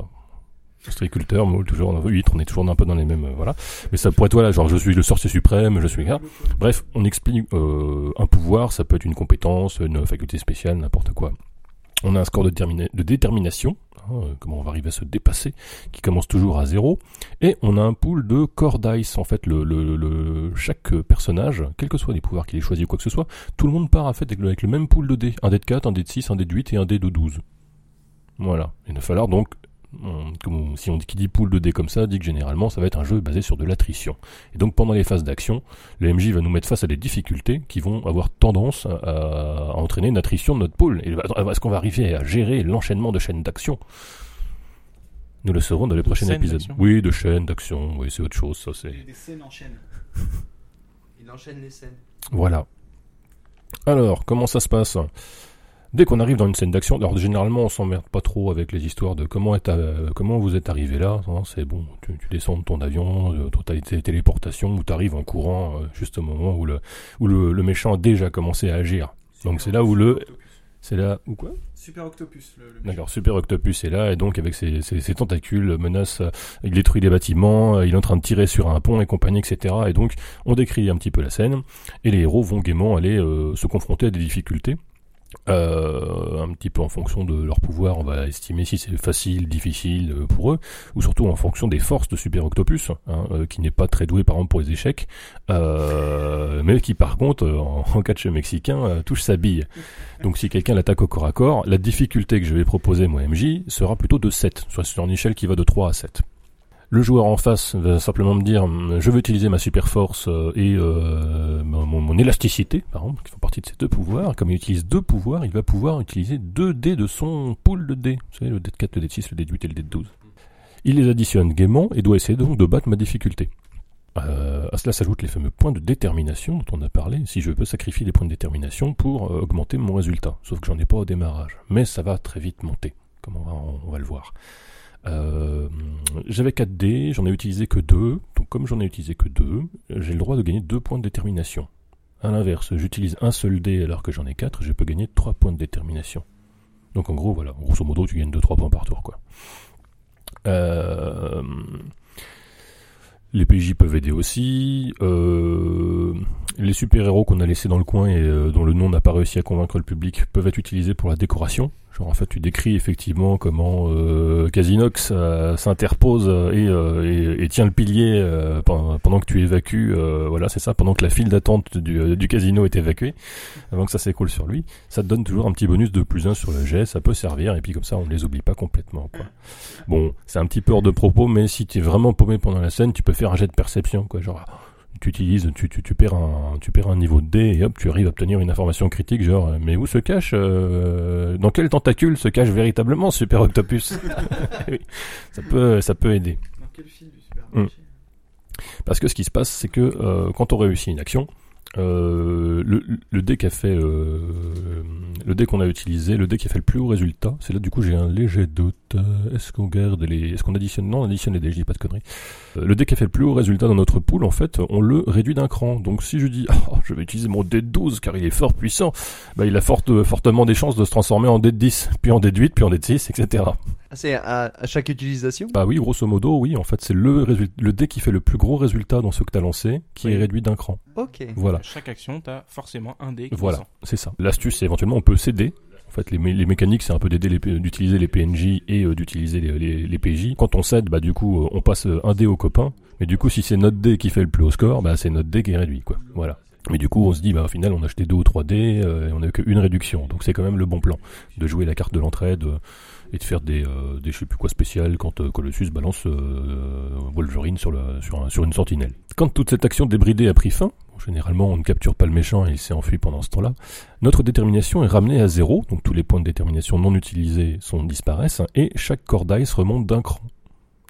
Ostréiculteur, moule, toujours, huître, on est toujours un peu dans les mêmes, voilà. Mais ça pourrait être, voilà, genre, je suis le sorcier suprême, je suis là. Bref, on explique, un pouvoir, ça peut être une compétence, une faculté spéciale, n'importe quoi. On a un score de détermination, comment on va arriver à se dépasser, qui commence toujours à 0. Et on a un pool de core dice, en fait, chaque personnage, quels que soient les pouvoirs qu'il ait choisi ou quoi que ce soit, tout le monde part, en fait, avec le même pool de dés. Un dé de 4, un dé de 6, un dé de 8 et un dé de 12. Voilà. Il va falloir donc, si on dit qu'il dit pool de dés comme ça, dit que généralement ça va être un jeu basé sur de l'attrition. Et donc pendant les phases d'action, le MJ va nous mettre face à des difficultés qui vont avoir tendance à entraîner une attrition de notre pool. Et est-ce qu'on va arriver à gérer l'enchaînement de chaînes d'action ? Nous le saurons dans les prochains épisodes. Oui, de chaînes d'action, oui, c'est autre chose. Ça, c'est... Des scènes enchaînent. Il enchaîne les scènes. Voilà. Alors, comment ça se passe ? Dès qu'on arrive dans une scène d'action, alors généralement on s'emmerde pas trop avec les histoires de comment vous êtes arrivé là, hein, c'est bon, tu descends de ton avion, t'as été téléportation, ou t'arrives en courant juste au moment où le méchant a déjà commencé à agir. Super. Donc c'est là où le... Octopus. C'est là où quoi ? Super Octopus. Le méchant. D'accord, Super Octopus est là, et donc avec ses tentacules, menace, il détruit des bâtiments, il est en train de tirer sur un pont et compagnie, etc. Et donc on décrit un petit peu la scène, et les héros vont gaiement aller se confronter à des difficultés. Un petit peu en fonction de leur pouvoir, on va estimer si c'est facile, difficile pour eux, ou surtout en fonction des forces de Super Octopus, qui n'est pas très doué par exemple pour les échecs, mais qui par contre en catch mexicain touche sa bille. Donc si quelqu'un l'attaque au corps à corps, la difficulté que je vais proposer moi MJ sera plutôt de 7, soit sur une échelle qui va de 3 à 7. Le joueur en face va simplement me dire je veux utiliser ma super force et mon élasticité, par exemple, qui font partie de ces 2 pouvoirs. Comme il utilise 2 pouvoirs, il va pouvoir utiliser 2 dés de son pool de dés. Vous savez, le dé de 4, le dé de 6, le dé de 8 et le dé de 12. Il les additionne gaiement et doit essayer donc de battre ma difficulté. À cela s'ajoutent les fameux points de détermination dont on a parlé. Si je peux sacrifier les points de détermination pour augmenter mon résultat, sauf que j'en ai pas au démarrage, mais ça va très vite monter, comme on va le voir. J'avais 4 dés, j'en ai utilisé que 2, donc comme j'en ai utilisé que 2, j'ai le droit de gagner 2 points de détermination. À l'inverse, j'utilise un seul dé alors que j'en ai 4, je peux gagner 3 points de détermination. Donc en gros, voilà, grosso modo, tu gagnes 2-3 points par tour, quoi. Les PJ peuvent aider aussi. Les super-héros qu'on a laissés dans le coin et dont le nom n'a pas réussi à convaincre le public peuvent être utilisés pour la décoration. Genre en fait tu décris effectivement comment Casinox s'interpose et tient le pilier pendant que tu évacues. Voilà, c'est ça, pendant que la file d'attente du casino est évacuée, avant que ça s'écroule sur lui. Ça te donne toujours un petit bonus de +1 sur le jet, ça peut servir, et puis comme ça on ne les oublie pas complètement, quoi. Bon, c'est un petit peu hors de propos, mais si tu es vraiment paumé pendant la scène, tu peux faire un jet de perception, quoi, genre... Tu perds un niveau de dé et hop, tu arrives à obtenir une information critique, genre mais où se cache dans quel tentacule se cache véritablement Super Octopus. Oui, ça peut aider. Dans quel film du supermarché ? Parce que ce qui se passe, c'est que quand on réussit une action, le dé qu'on a utilisé, le dé qui a fait le plus haut résultat, c'est là du coup j'ai un léger doute. On additionne les dés, je dis pas de conneries. Le dé qui a fait le plus haut résultat dans notre pool, en fait, on le réduit d'un cran. Donc si je dis je vais utiliser mon dé de 12 car il est fort puissant, bah il a fortement des chances de se transformer en dé de 10, puis en dé de 8, puis en dé de 6, etc. C'est à chaque utilisation ? Bah oui, grosso modo, oui. En fait, c'est le dé qui fait le plus gros résultat dans ce que t'as lancé, qui est réduit d'un cran. Ok. Voilà. À chaque action, t'as forcément un dé. Voilà, c'est ça. L'astuce, c'est éventuellement, on peut s'aider. En fait, les mécaniques, c'est un peu d'utiliser les PNJ et d'utiliser les PJ. Quand on s'aide, bah du coup, on passe un dé au copain. Mais du coup, si c'est notre dé qui fait le plus haut score, bah c'est notre dé qui est réduit, quoi. Voilà. Mais du coup, on se dit, bah, au final, on a acheté 2 ou 3 dés et on n'a eu qu'une réduction. Donc, c'est quand même le bon plan de jouer la carte de l'entraide et de faire des je sais plus quoi spécial quand Colossus balance Wolverine sur une sentinelle. Quand toute cette action débridée a pris fin, généralement, on ne capture pas le méchant et il s'est enfui pendant ce temps-là, notre détermination est ramenée à 0, donc tous les points de détermination non utilisés disparaissent et chaque cordaille se remonte d'un cran.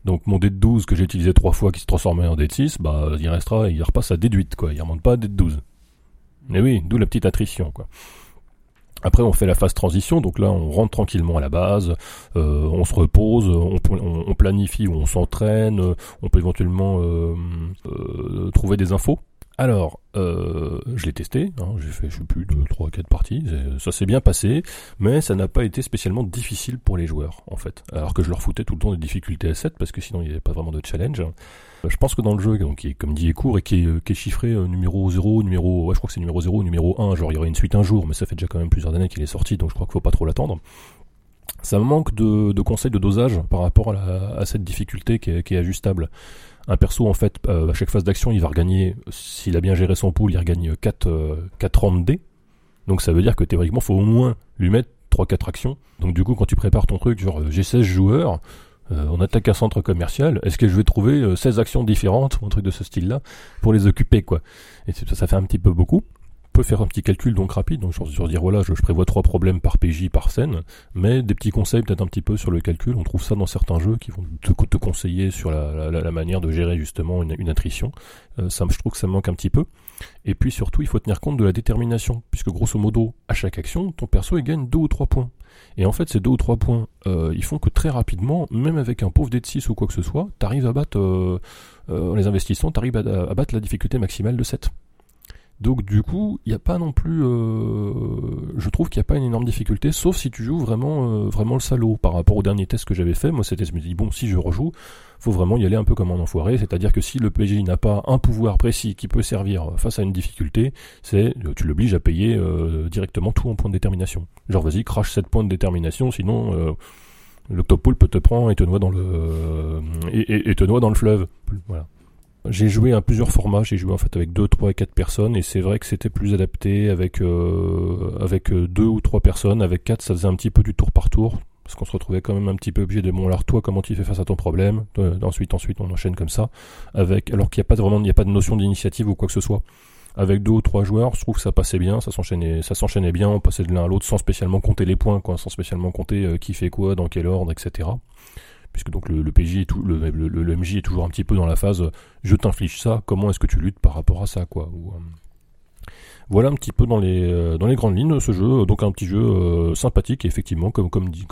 Donc mon dé de 12 que j'ai utilisé 3 fois qui se transformait en dé de 6, bah il repasse à dé de 8, quoi, il remonte pas à dé de 12. Mais oui, d'où la petite attrition, quoi. Après on fait la phase transition, donc là on rentre tranquillement à la base, on se repose, on planifie ou on s'entraîne, on peut éventuellement trouver des infos. Alors, je l'ai testé, j'ai fait, je sais plus, 2, 3, 4 parties, ça s'est bien passé, mais ça n'a pas été spécialement difficile pour les joueurs, en fait. Alors que je leur foutais tout le temps des difficultés à 7, parce que sinon il n'y avait pas vraiment de challenge. Je pense que dans le jeu, donc, qui est, comme dit, est court et qui est chiffré numéro 0, je crois que c'est numéro 0, numéro 1, genre il y aurait une suite un jour, mais ça fait déjà quand même plusieurs années qu'il est sorti, donc je crois qu'il faut pas trop l'attendre. Ça manque de conseils de dosage par rapport à cette difficulté qui est ajustable. Un perso, en fait, à chaque phase d'action, il va regagner, s'il a bien géré son pool, il regagne 4 rangs de dés. Donc ça veut dire que théoriquement, il faut au moins lui mettre 3-4 actions. Donc du coup, quand tu prépares ton truc, genre j'ai 16 joueurs, on attaque un centre commercial, est-ce que je vais trouver 16 actions différentes, ou un truc de ce style-là, pour les occuper, quoi. Et ça fait un petit peu beaucoup. On peut faire un petit calcul donc rapide, donc sur dire voilà, je prévois 3 problèmes par PJ par scène, mais des petits conseils peut-être un petit peu sur le calcul, on trouve ça dans certains jeux qui vont te conseiller sur la manière de gérer justement une attrition, je trouve que ça manque un petit peu, et puis surtout il faut tenir compte de la détermination, puisque grosso modo à chaque action, ton perso il gagne 2 ou 3 points, et en fait ces 2 ou 3 points, ils font que très rapidement, même avec un pauvre dé de 6 ou quoi que ce soit, t'arrives à battre, en les investissant, t'arrives à battre la difficulté maximale de 7. Donc du coup, il n'y a pas non plus, je trouve qu'il n'y a pas une énorme difficulté, sauf si tu joues vraiment, vraiment le salaud. Par rapport au dernier test que j'avais fait, moi c'était, je me dis bon, si je rejoue, faut vraiment y aller un peu comme un enfoiré, c'est-à-dire que si le PJ n'a pas un pouvoir précis qui peut servir face à une difficulté, tu l'obliges à payer directement tout en points de détermination. Genre vas-y, crache 7 points de détermination, sinon l'octopoule peut te prendre et te noie dans le fleuve. Voilà. J'ai joué à plusieurs formats, j'ai joué en fait avec 2, 3 et 4 personnes et c'est vrai que c'était plus adapté avec 2 ou 3 personnes, avec 4 ça faisait un petit peu du tour par tour parce qu'on se retrouvait quand même un petit peu obligé de bon alors toi comment tu fais face à ton problème, ensuite on enchaîne comme ça avec alors qu'il n'y a pas vraiment il y a pas de notion d'initiative ou quoi que ce soit. Avec 2 ou 3 joueurs, je trouve que ça passait bien, ça s'enchaînait bien, on passait de l'un à l'autre sans spécialement compter les points quoi, sans spécialement compter qui fait quoi, dans quel ordre, etc. puisque donc le PJ et tout, le MJ est toujours un petit peu dans la phase je t'inflige ça, comment est-ce que tu luttes par rapport à ça, quoi. Ou, voilà un petit peu dans les grandes lignes ce jeu, donc un petit jeu sympathique, et effectivement comme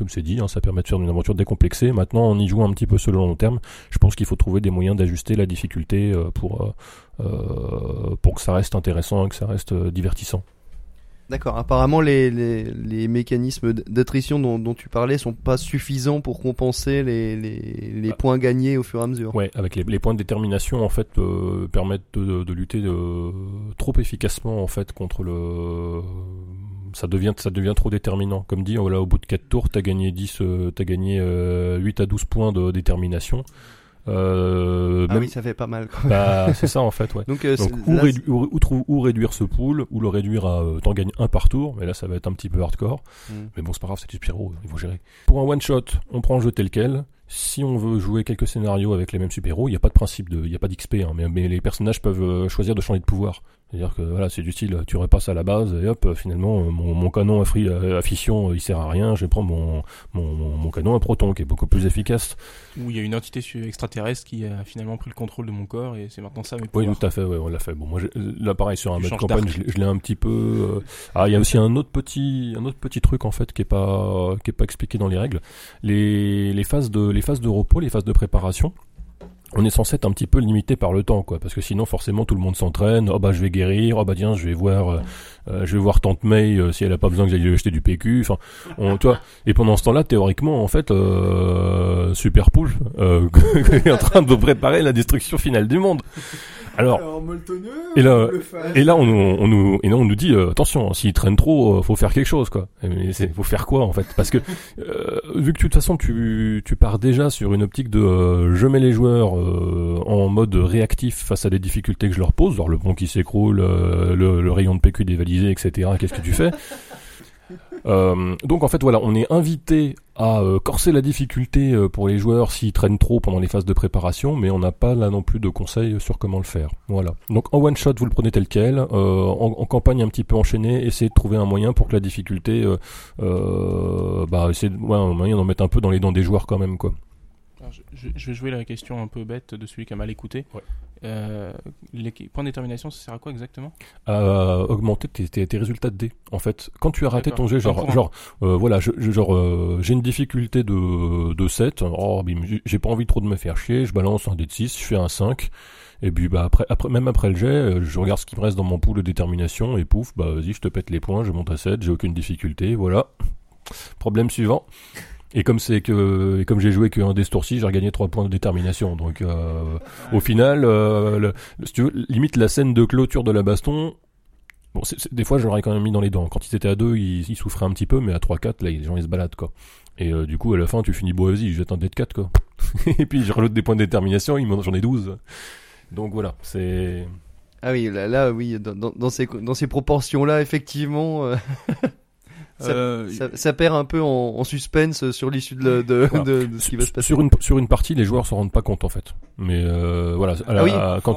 c'est dit, hein, ça permet de faire une aventure décomplexée. Maintenant on y joue un petit peu sur le long terme, je pense qu'il faut trouver des moyens d'ajuster la difficulté pour que ça reste intéressant et que ça reste divertissant. D'accord, apparemment les mécanismes d'attrition dont tu parlais sont pas suffisants pour compenser les points gagnés au fur et à mesure. Ouais, avec les points de détermination en fait permettent de lutter trop efficacement en fait contre le... Ça devient trop déterminant. Comme dit, là, au bout de 4 tours, t'as gagné 8 à 12 points de détermination. Oui, ça fait pas mal. Bah, c'est ça en fait, ouais. Donc ou réduire ce pool, ou le réduire à t'en gagnes un par tour, mais là ça va être un petit peu hardcore. Mais bon, c'est pas grave, c'est du super-héros, il faut gérer. Pour un one shot, on prend le jeu tel quel. Si on veut jouer quelques scénarios avec les mêmes super-héros, il n'y a pas de principe il n'y a pas d'XP, hein, mais les personnages peuvent choisir de changer de pouvoir. C'est-à-dire que voilà, c'est du style, tu repasses à la base et hop, finalement mon canon à fission il sert à rien, je prends mon canon à proton qui est beaucoup plus efficace. Où il y a une entité extraterrestre qui a finalement pris le contrôle de mon corps et c'est maintenant ça mes pouvoirs. Oui, tout à fait, ouais, on l'a fait. Bon, moi là pareil sur un mode campagne, je l'ai un petit peu. Ah, il y a aussi un autre petit truc en fait qui est pas expliqué dans les règles. Les phases de repos, les phases de préparation, on est censé être un petit peu limité par le temps, quoi, parce que sinon forcément tout le monde s'entraîne. Oh bah je vais guérir, oh bah tiens je vais voir tante May si elle a pas besoin que j'aille acheter du PQ, enfin tu vois. Et pendant ce temps-là, théoriquement en fait Super Poulpe est en train de préparer la destruction finale du monde. Alors on nous dit attention, s'il traîne trop, faut faire quelque chose, quoi. Mais faut faire quoi en fait, parce que vu que de toute façon tu pars déjà sur une optique de je mets les joueurs en mode réactif face à des difficultés que je leur pose, genre le pont qui s'écroule, le rayon de PQ dévalisé, etc. Qu'est-ce que tu fais? Donc en fait voilà, on est invité à corser la difficulté pour les joueurs s'ils traînent trop pendant les phases de préparation, mais on n'a pas là non plus de conseils sur comment le faire. Voilà. Donc en one shot vous le prenez tel quel, en campagne un petit peu enchaînée, essayez de trouver un moyen pour que la difficulté, un moyen d'en mettre un peu dans les dents des joueurs quand même, quoi. Alors, je vais jouer la question un peu bête de celui qui a mal écouté. Ouais. Les points de détermination, ça sert à quoi exactement ? Augmenter tes résultats de dés. En fait, quand tu as raté ton jet, j'ai une difficulté de 7, j'ai pas envie trop de me faire chier, je balance un dé de 6, je fais un 5, et puis bah après même après le jet, je regarde ce qui me reste dans mon pool de détermination, et pouf, bah vas-y, je te pète les points, je monte à 7, j'ai aucune difficulté, voilà. Problème suivant. Et comme j'ai joué qu'un des tours-ci, j'ai regagné 3 points de détermination. Donc, au final, si tu veux, limite la scène de clôture de la baston. Bon, des fois, je l'aurais quand même mis dans les dents. Quand ils étaient à 2, ils souffraient un petit peu, mais à 3-4, là, les gens, ils se baladent, quoi. Et du coup, à la fin, tu finis, bon, vas-y, j'attends d'être 4, quoi. Et puis, je reloute des points de détermination, j'en ai 12. Donc, voilà, c'est... Ah oui, là oui, dans ces proportions-là, effectivement... Ça perd un peu en suspense sur l'issue de ce qui va se passer. Sur une partie, les joueurs s'en rendent pas compte en fait. Mais voilà, avec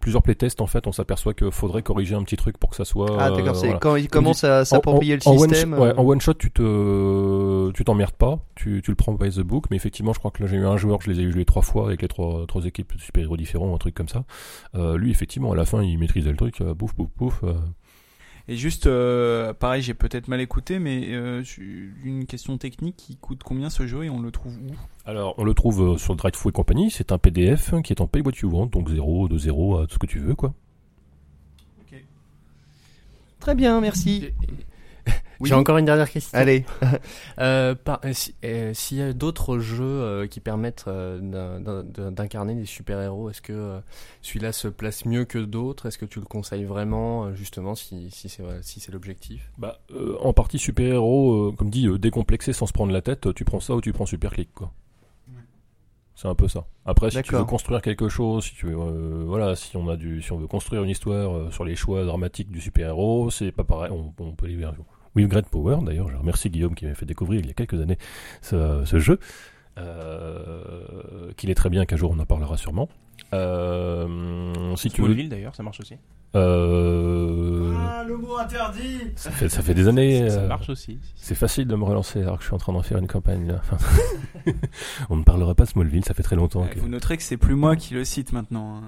plusieurs playtests en fait, on s'aperçoit qu'il faudrait corriger un petit truc pour que ça soit. Ah d'accord, c'est quand ils commencent à s'approprier le système. En one shot, tu t'emmerdes pas, tu le prends by the book. Mais effectivement, je crois que là j'ai eu un joueur que je les ai joués 3 fois avec les trois équipes de super-héros différents, un truc comme ça. Lui effectivement, à la fin, il maîtrisait le truc, bouf bouf bouf. Et juste, pareil, j'ai peut-être mal écouté, mais une question technique, qui coûte combien ce jeu et on le trouve où ? Alors, on le trouve sur Dreadful and Company, c'est un PDF qui est en Pay What You Want, donc 0, 2, 0, tout ce que tu veux, quoi. Ok. Très bien, merci. Oui. J'ai encore une dernière question. Allez. S'il y a d'autres jeux qui permettent d'incarner des super-héros, est-ce que celui-là se place mieux que d'autres ? Est-ce que tu le conseilles vraiment, justement, si c'est l'objectif ? En partie super-héros, comme dit, décomplexé sans se prendre la tête, tu prends ça ou tu prends Superclic, quoi. C'est un peu ça. Après, si tu veux construire quelque chose, si tu veux, si on veut construire une histoire sur les choix dramatiques du super-héros, c'est pas pareil. On peut les faire. With Great Power, d'ailleurs, je remercie Guillaume qui m'a fait découvrir il y a quelques années ce jeu, qu'il est très bien, qu'un jour on en parlera sûrement. Si tu veux... Smallville, d'ailleurs, ça marche aussi. Ah, le mot interdit. Ça fait des années. Ça marche aussi. C'est facile de me relancer alors que je suis en train d'en faire une campagne là. Enfin, on ne parlera pas de Smallville, ça fait très longtemps. Vous noterez que c'est plus moi qui le cite maintenant. Hein.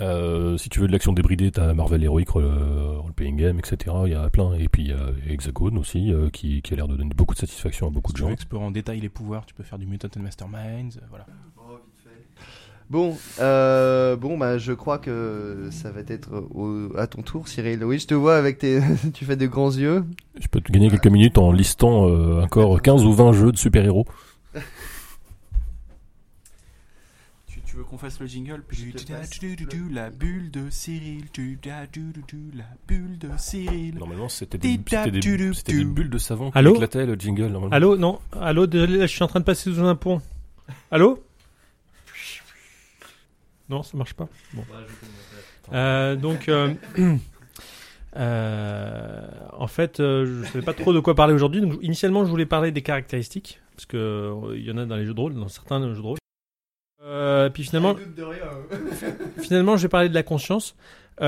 Ouais. Si tu veux de l'action débridée, t'as Marvel Heroic Role Playing Game, etc. Il y a plein, et puis il y a Hexagone aussi qui a l'air de donner beaucoup de satisfaction à beaucoup de gens. Tu veux explorer en détail les pouvoirs, tu peux faire du Mutant and Masterminds, voilà. Bon, je crois que ça va être à ton tour, Cyril. Oui, je te vois avec tu fais de grands yeux. Je peux te gagner quelques minutes en listant encore 15 ou 20 jeux de super-héros. Tu veux qu'on fasse le jingle? La bulle de Cyril. La bulle de Cyril. Normalement, c'était des bulles de savon qui éclataient le jingle. Allô, non. Allô, je suis en train de passer sous un pont. Allô? Non, ça marche pas. Bon. En fait, je savais pas trop de quoi parler aujourd'hui. Donc, initialement, je voulais parler des caractéristiques, parce que il y en a dans les jeux de rôle, dans certains jeux de rôle. Puis finalement, je vais parler de la conscience. Vous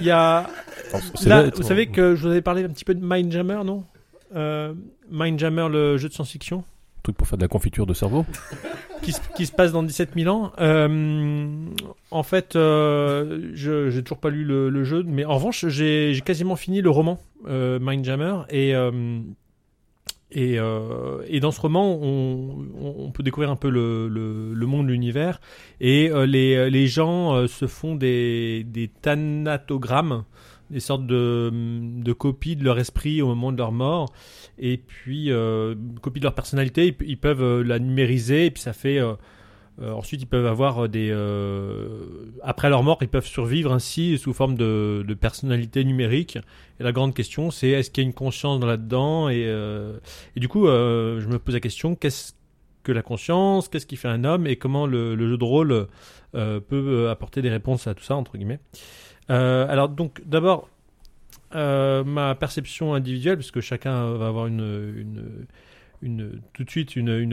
savez que je vous avais parlé un petit peu de Mindjammer, non? Mindjammer, le jeu de science-fiction. Truc pour faire de la confiture de cerveau qui se passe dans 17 000 ans. En fait, je n'ai toujours pas lu le jeu, mais en revanche, j'ai quasiment fini le roman Mindjammer. Et dans ce roman, on peut découvrir un peu le monde, l'univers. Et les gens se font des thanatogrammes, des sortes de copies de leur esprit au moment de leur mort, et puis copies de leur personnalité, ils peuvent la numériser, et puis ça fait ensuite ils peuvent avoir des après leur mort, ils peuvent survivre ainsi sous forme de personnalité numérique. Et la grande question, c'est est-ce qu'il y a une conscience là-dedans? Et du coup je me pose la question, qu'est-ce que la conscience, qu'est-ce qui fait un homme, et comment le jeu de rôle peut apporter des réponses à tout ça, entre guillemets. Alors donc d'abord ma perception individuelle, parce que chacun va avoir une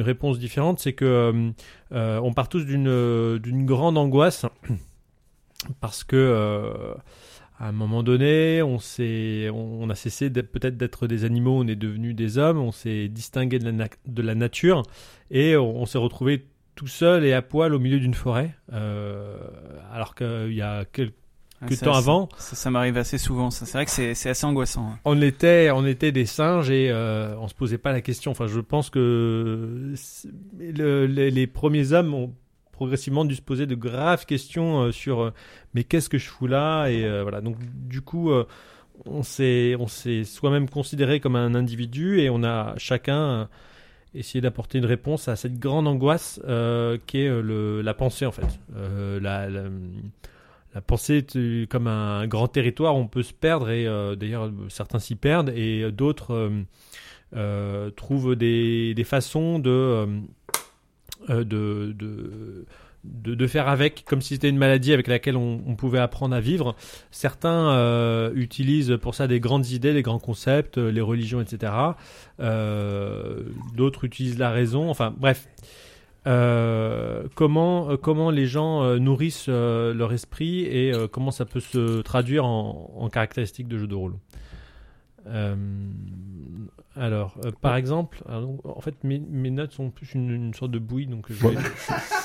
réponse différente, c'est que on part tous d'une grande angoisse, parce que à un moment donné on a cessé d'être des animaux, on est devenus des hommes, on s'est distingué de la nature, et on s'est retrouvé tout seul et à poil au milieu d'une forêt, alors qu'il y a quelques temps avant. Ça m'arrive assez souvent, ça. C'est vrai que c'est assez angoissant. On était des singes, et on se posait pas la question. Enfin, je pense que les premiers hommes ont progressivement dû se poser de graves questions sur mais qu'est-ce que je fous là, et voilà. Donc du coup on s'est soi-même considéré comme un individu, et on a chacun essayé d'apporter une réponse à cette grande angoisse qui est la pensée, en fait. La pensée, comme un grand territoire, on peut se perdre, et d'ailleurs certains s'y perdent, et d'autres trouvent des façons de faire avec, comme si c'était une maladie avec laquelle on pouvait apprendre à vivre. Certains utilisent pour ça des grandes idées, des grands concepts, les religions, etc. D'autres utilisent la raison, enfin bref. Comment les gens nourrissent leur esprit, et comment ça peut se traduire en caractéristiques de jeu de rôle. Par exemple, en fait, mes notes sont plus une sorte de bouillie, donc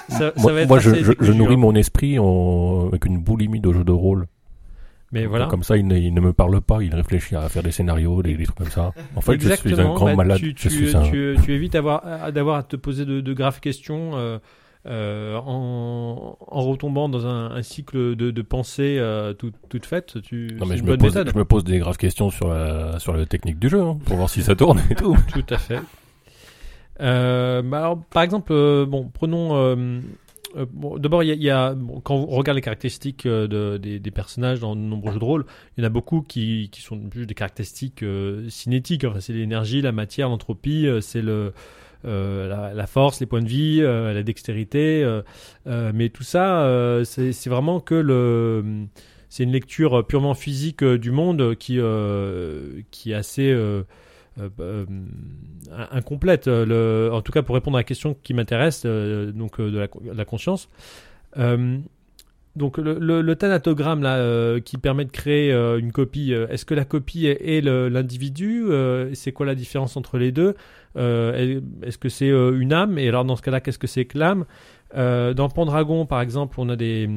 je nourris mon esprit avec une boulimie de jeu de rôle. Mais voilà. Comme ça, il ne me parle pas, il réfléchit à faire des scénarios, des trucs comme ça. En fait, exactement, je suis un grand malade. Tu évites d'avoir à te poser de graves questions en retombant dans un cycle de pensée toute faite. Je me pose des graves questions sur la technique du jeu, hein, pour voir si ça tourne et tout. Tout à fait. Par exemple, prenons... d'abord, il y a, quand on regarde les caractéristiques des personnages dans de nombreux jeux de rôle, il y en a beaucoup qui sont plus des caractéristiques cinétiques. Enfin, c'est l'énergie, la matière, l'entropie, c'est la force, les points de vie, la dextérité. Mais tout ça, c'est vraiment que c'est une lecture purement physique du monde qui est assez... incomplète, en tout cas pour répondre à la question qui m'intéresse, donc de la conscience. Donc le thanatogramme là, qui permet de créer une copie, est-ce que la copie est l'individu, c'est quoi la différence entre les deux, est-ce que c'est une âme, et alors dans ce cas-là qu'est-ce que c'est que l'âme? Dans Pendragon par exemple on a des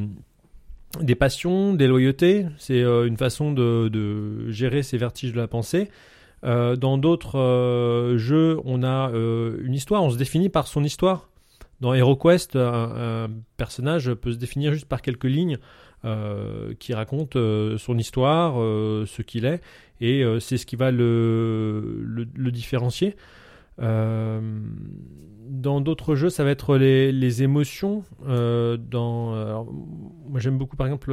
passions, des loyautés, c'est une façon de gérer ces vertiges de la pensée. Dans d'autres jeux on a une histoire, on se définit par son histoire. Dans HeroQuest, un personnage peut se définir juste par quelques lignes qui racontent son histoire, ce qu'il est, et c'est ce qui va le différencier. Dans d'autres jeux, ça va être les émotions. Alors, moi, j'aime beaucoup, par exemple,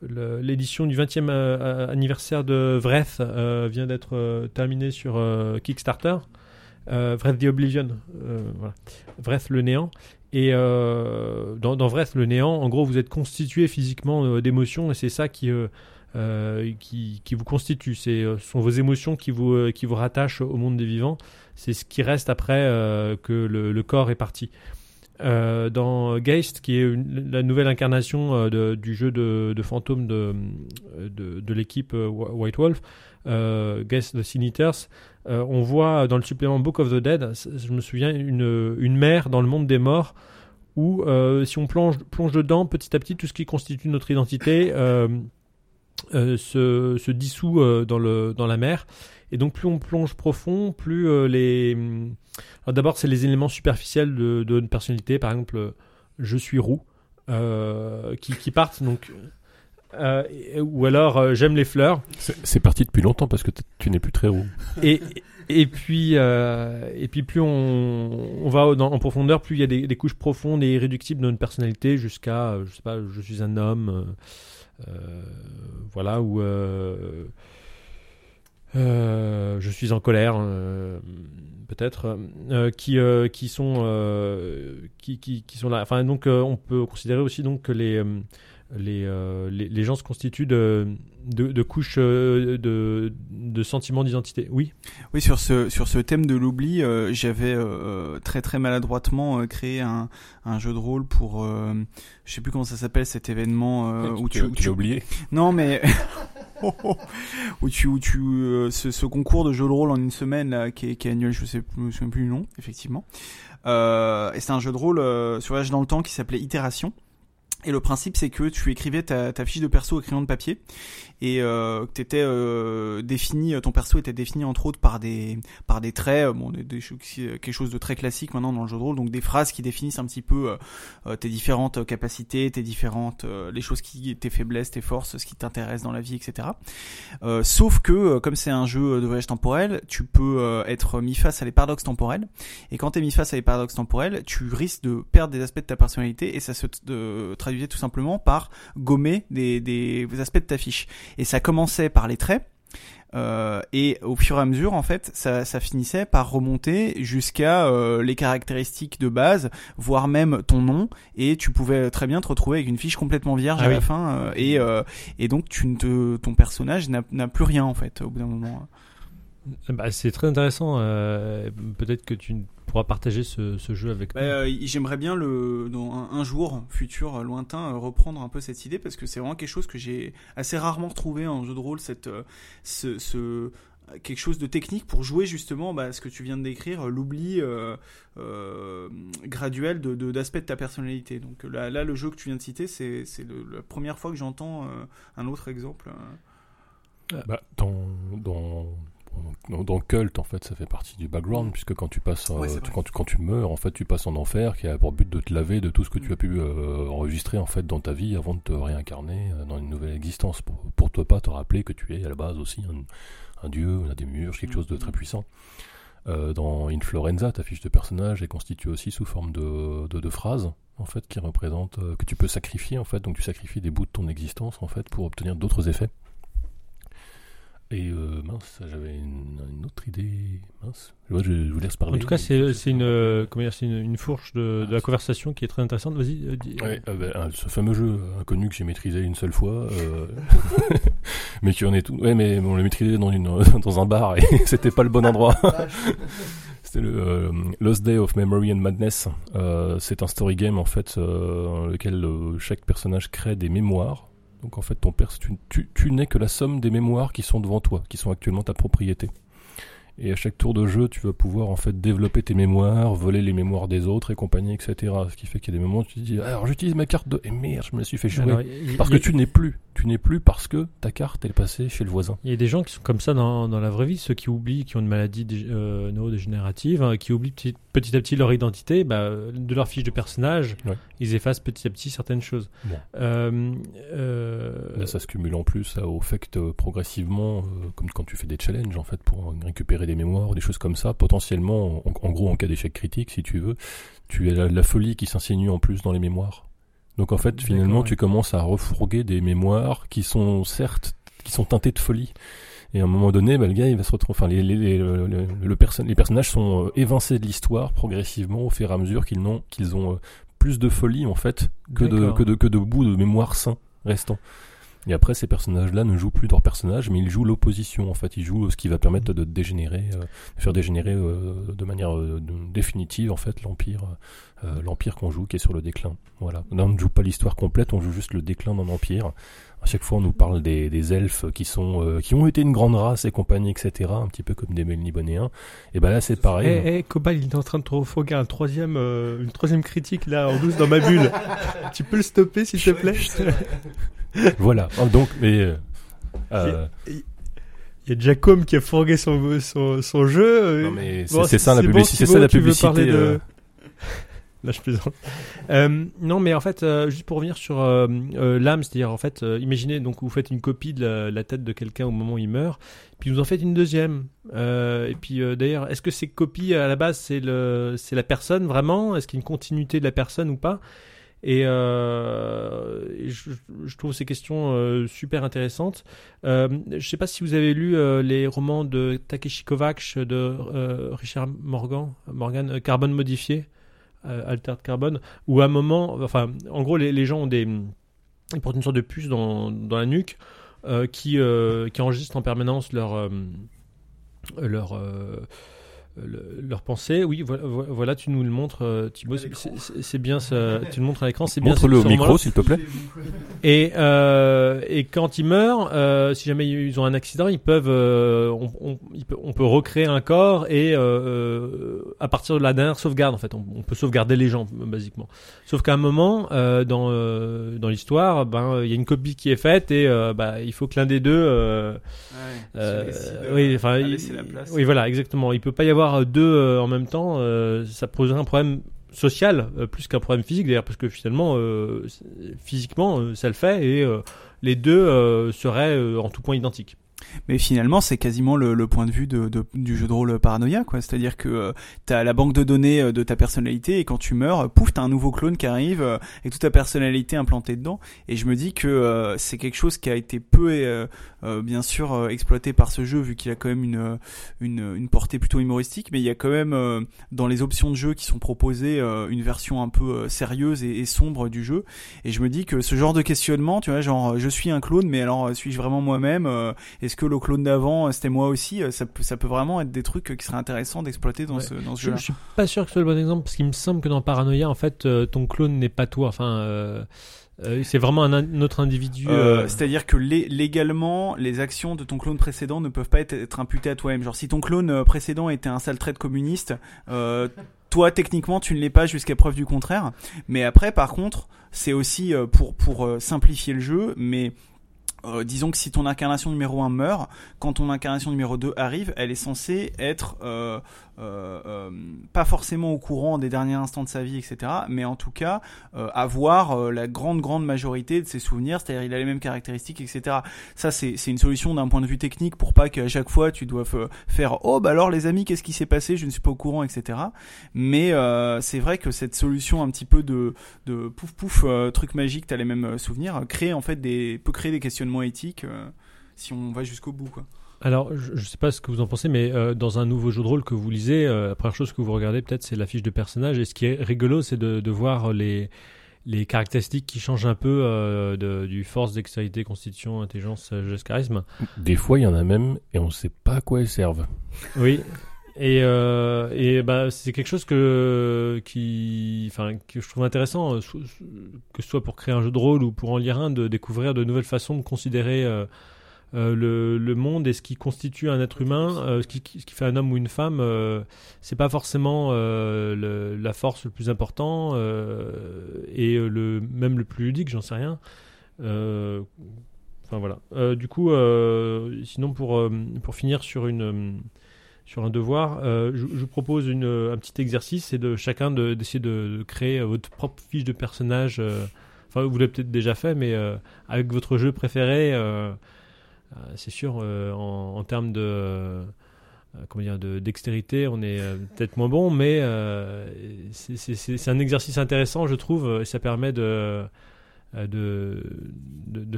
l'édition du 20e anniversaire de Wraith vient d'être terminée sur Kickstarter. Wraith the Oblivion, voilà. Wraith le néant, et dans Wraith le néant en gros vous êtes constitué physiquement d'émotions, et c'est ça qui vous constitue, ce sont vos émotions qui vous rattachent au monde des vivants, c'est ce qui reste après que le corps est parti. Dans Geist, qui est la nouvelle incarnation du jeu de fantôme de l'équipe White Wolf, Geist the Sin-Eaters, on voit dans le supplément Book of the Dead, je me souviens, une mère dans le monde des morts où si on plonge dedans, petit à petit tout ce qui constitue notre identité se dissout dans la mer. Et donc plus on plonge profond, plus Alors, d'abord c'est les éléments superficiels de notre personnalité, par exemple je suis roux, qui partent, donc ou alors j'aime les fleurs. C'est parti depuis longtemps parce que tu n'es plus très roux. Et puis plus on va en profondeur, plus il y a des couches profondes et irréductibles de notre personnalité, jusqu'à je sais pas, je suis un homme, voilà, ou je suis en colère, peut-être, qui sont là. Enfin, donc, on peut considérer aussi donc que les gens se constituent de couches de sentiments d'identité. Oui. Oui, sur ce thème de l'oubli, j'avais très très maladroitement créé un jeu de rôle pour je sais plus comment ça s'appelle cet événement où tu l'as oublié. Non mais où tu ce concours de jeu de rôle en une semaine là, qui est annuel, je me souviens plus du nom, effectivement. Et c'est un jeu de rôle sur l'âge dans le temps qui s'appelait Itération. Et le principe, c'est que tu écrivais ta fiche de perso au crayon de papier, et ton perso était défini entre autres par des traits, bon, quelque chose de très classique maintenant dans le jeu de rôle, donc des phrases qui définissent un petit peu tes différentes capacités, les choses tes faiblesses, tes forces, ce qui t'intéresse dans la vie, etc. Sauf que comme c'est un jeu de voyage temporel, tu peux être mis face à des paradoxes temporels, et quand t'es mis face à des paradoxes temporels, tu risques de perdre des aspects de ta personnalité, et ça se traduisait tout simplement par gommer des aspects de ta fiche. Et ça commençait par les traits, et au fur et à mesure, en fait, ça finissait par remonter jusqu'à les caractéristiques de base, voire même ton nom, et tu pouvais très bien te retrouver avec une fiche complètement vvierge à la fin, et donc ton personnage n'a plus rien, en fait, au bout d'un moment. Bah, c'est très intéressant, peut-être que tu pourras partager ce jeu avec nous. J'aimerais bien dans un jour futur lointain reprendre un peu cette idée, parce que c'est vraiment quelque chose que j'ai assez rarement retrouvé en jeu de rôle, quelque chose de technique pour jouer justement ce que tu viens de décrire, l'oubli graduel d'aspect de ta personnalité. Donc là le jeu que tu viens de citer, c'est la première fois que j'entends un autre exemple. Dans Cult, en fait, ça fait partie du background, puisque quand tu passes, quand tu meurs, en fait, tu passes en enfer, qui a pour but de te laver de tout ce que tu as pu enregistrer en fait dans ta vie avant de te réincarner dans une nouvelle existence, pour toi pas te rappeler que tu es à la base aussi un dieu, un démiurge, quelque chose de très puissant. Dans Inflorenza, ta fiche de personnage est constituée aussi sous forme de phrases, en fait, qui représentent que tu peux sacrifier, en fait, donc tu sacrifies des bouts de ton existence, en fait, pour obtenir d'autres effets. Et j'avais une autre idée. Mince, je voulais reparler. En tout cas, c'est une fourche de la conversation qui est très intéressante. Vas-y. Dis. Ouais, ce fameux jeu inconnu que j'ai maîtrisé une seule fois, mais qui en est tout. Ouais, mais on l'a maîtrisé dans un bar et c'était pas le bon endroit. c'était le Lost Day of Memory and Madness. C'est un story game en fait, dans lequel chaque personnage crée des mémoires. Donc en fait, tu n'es que la somme des mémoires qui sont devant toi, qui sont actuellement ta propriété. Et à chaque tour de jeu, tu vas pouvoir en fait développer tes mémoires, voler les mémoires des autres et compagnie, etc. Ce qui fait qu'il y a des moments où tu te dis alors j'utilise ma carte de et merde, je me la suis fait jouer que tu n'es plus parce que ta carte est passée chez le voisin. Il y a des gens qui sont comme ça dans la vraie vie, ceux qui oublient, qui ont une maladie neurodégénérative, hein, qui oublient petit à petit leur identité, de leur fiche de personnage, ouais. Ils effacent petit à petit certaines choses. Bon. Là, ça se cumule en plus, ça affecte progressivement, comme quand tu fais des challenges en fait pour récupérer des mémoires, des choses comme ça, potentiellement en gros en cas d'échec critique si tu veux, tu as la folie qui s'insinue en plus dans les mémoires. Donc en fait finalement tu commences à refourguer des mémoires qui sont certes qui sont teintées de folie. Et à un moment donné, le gars il va se retrouver, enfin les personnages sont évincés de l'histoire progressivement au fur et à mesure qu'ils ont plus de folie en fait que de bouts de mémoire sains restants. Et après, ces personnages-là ne jouent plus leurs personnages, mais ils jouent l'opposition. En fait, ils jouent ce qui va permettre de dégénérer, de faire dégénérer de manière définitive en fait l'empire qu'on joue, qui est sur le déclin. Voilà. Là, on ne joue pas l'histoire complète, on joue juste le déclin d'un empire. À chaque fois, on nous parle des elfes qui ont été une grande race et compagnie, etc. Un petit peu comme des Melnibonéens. Et ben là, c'est pareil. Cobal, il est en train de te refoguer une troisième critique là en douce dans ma bulle. Tu peux le stopper, s'il te plaît. Voilà. Donc, mais il y a Jacom qui a fourgué son jeu. Non mais c'est ça la publicité. C'est ça la publicité. Là, je plaisante. Non, mais en fait, juste pour revenir sur l'âme, c'est-à-dire en fait, imaginez donc vous faites une copie de la tête de quelqu'un au moment où il meurt, puis vous en faites une deuxième. Et puis d'ailleurs, est-ce que ces copies à la base c'est la personne vraiment ? Est-ce qu'il y a une continuité de la personne ou pas ? Et je trouve ces questions super intéressantes. Je ne sais pas si vous avez lu les romans de Takeshi Kovacs, de Richard Morgan, Carbone modifié, Altered Carbone, où à un moment, enfin, en gros, les gens ont ils portent une sorte de puce dans la nuque qui enregistre en permanence leur pensée. Oui, voilà, tu nous le montres, Thibaut, c'est bien ça, tu le montres à l'écran, c'est bien. Montre-le au micro, s'il te plaît. Et quand ils meurent, si jamais ils ont un accident, ils peuvent, on peut recréer un corps et à partir de la dernière sauvegarde, en fait, on peut sauvegarder les gens, basiquement. Sauf qu'à un moment, dans l'histoire, il y a une copie qui est faite et il faut que l'un des deux, laisser la place. Oui, voilà, exactement. Il peut pas y avoir deux en même temps, ça poserait un problème social plus qu'un problème physique d'ailleurs, parce que finalement physiquement ça le fait et les deux seraient en tout point identiques. Mais finalement, c'est quasiment le point de vue du jeu de rôle paranoïa, quoi. C'est-à-dire que t'as la banque de données de ta personnalité et quand tu meurs, pouf, t'as un nouveau clone qui arrive et toute ta personnalité implantée dedans. Et je me dis que c'est quelque chose qui a été peu, bien sûr, exploité par ce jeu, vu qu'il a quand même une portée plutôt humoristique. Mais il y a quand même dans les options de jeu qui sont proposées une version un peu sérieuse et sombre du jeu. Et je me dis que ce genre de questionnement, tu vois, genre je suis un clone, mais alors suis-je vraiment moi-même Est-ce que le clone d'avant, c'était moi aussi? Ça peut vraiment être des trucs qui seraient intéressants d'exploiter dans ce jeu-là. Je suis pas sûr que ce soit le bon exemple, parce qu'il me semble que dans Paranoia, en fait, ton clone n'est pas toi. Enfin, c'est vraiment un autre individu. C'est-à-dire que légalement, les actions de ton clone précédent ne peuvent pas être imputées à toi-même. Genre, si ton clone précédent était un sale trait de communiste, toi, techniquement, tu ne l'es pas jusqu'à preuve du contraire. Mais après, par contre, c'est aussi pour simplifier le jeu, mais... disons que si ton incarnation numéro 1 meurt, quand ton incarnation numéro 2 arrive, elle est censée être pas forcément au courant des derniers instants de sa vie, etc. Mais en tout cas, avoir la grande majorité de ses souvenirs, c'est-à-dire il a les mêmes caractéristiques, etc. Ça, c'est une solution d'un point de vue technique pour pas qu'à chaque fois tu doives faire alors les amis, qu'est-ce qui s'est passé, je ne suis pas au courant, etc. Mais c'est vrai que cette solution un petit peu de pouf truc magique, t'as les mêmes souvenirs, peut créer des questionnements éthique si on va jusqu'au bout, quoi. Alors je sais pas ce que vous en pensez, mais dans un nouveau jeu de rôle que vous lisez, la première chose que vous regardez peut-être c'est la fiche de personnage, et ce qui est rigolo c'est de voir les caractéristiques qui changent un peu du force, dextérité, constitution, intelligence, sagesse, charisme. Des fois il y en a même et on sait pas à quoi elles servent. Oui. Et bah, c'est quelque chose que je trouve intéressant, que ce soit pour créer un jeu de rôle ou pour en lire un, de découvrir de nouvelles façons de considérer le monde et ce qui constitue un être humain, ce qui fait un homme ou une femme. C'est pas forcément la force le plus important et même le plus ludique, j'en sais rien. Enfin voilà. Du coup, sinon pour finir sur un devoir, je vous propose un petit exercice, c'est de chacun d'essayer de créer votre propre fiche de personnage. Enfin, vous l'avez peut-être déjà fait, mais avec votre jeu préféré, c'est sûr. En termes de dextérité, on est peut-être moins bon, mais c'est un exercice intéressant, je trouve, et ça permet de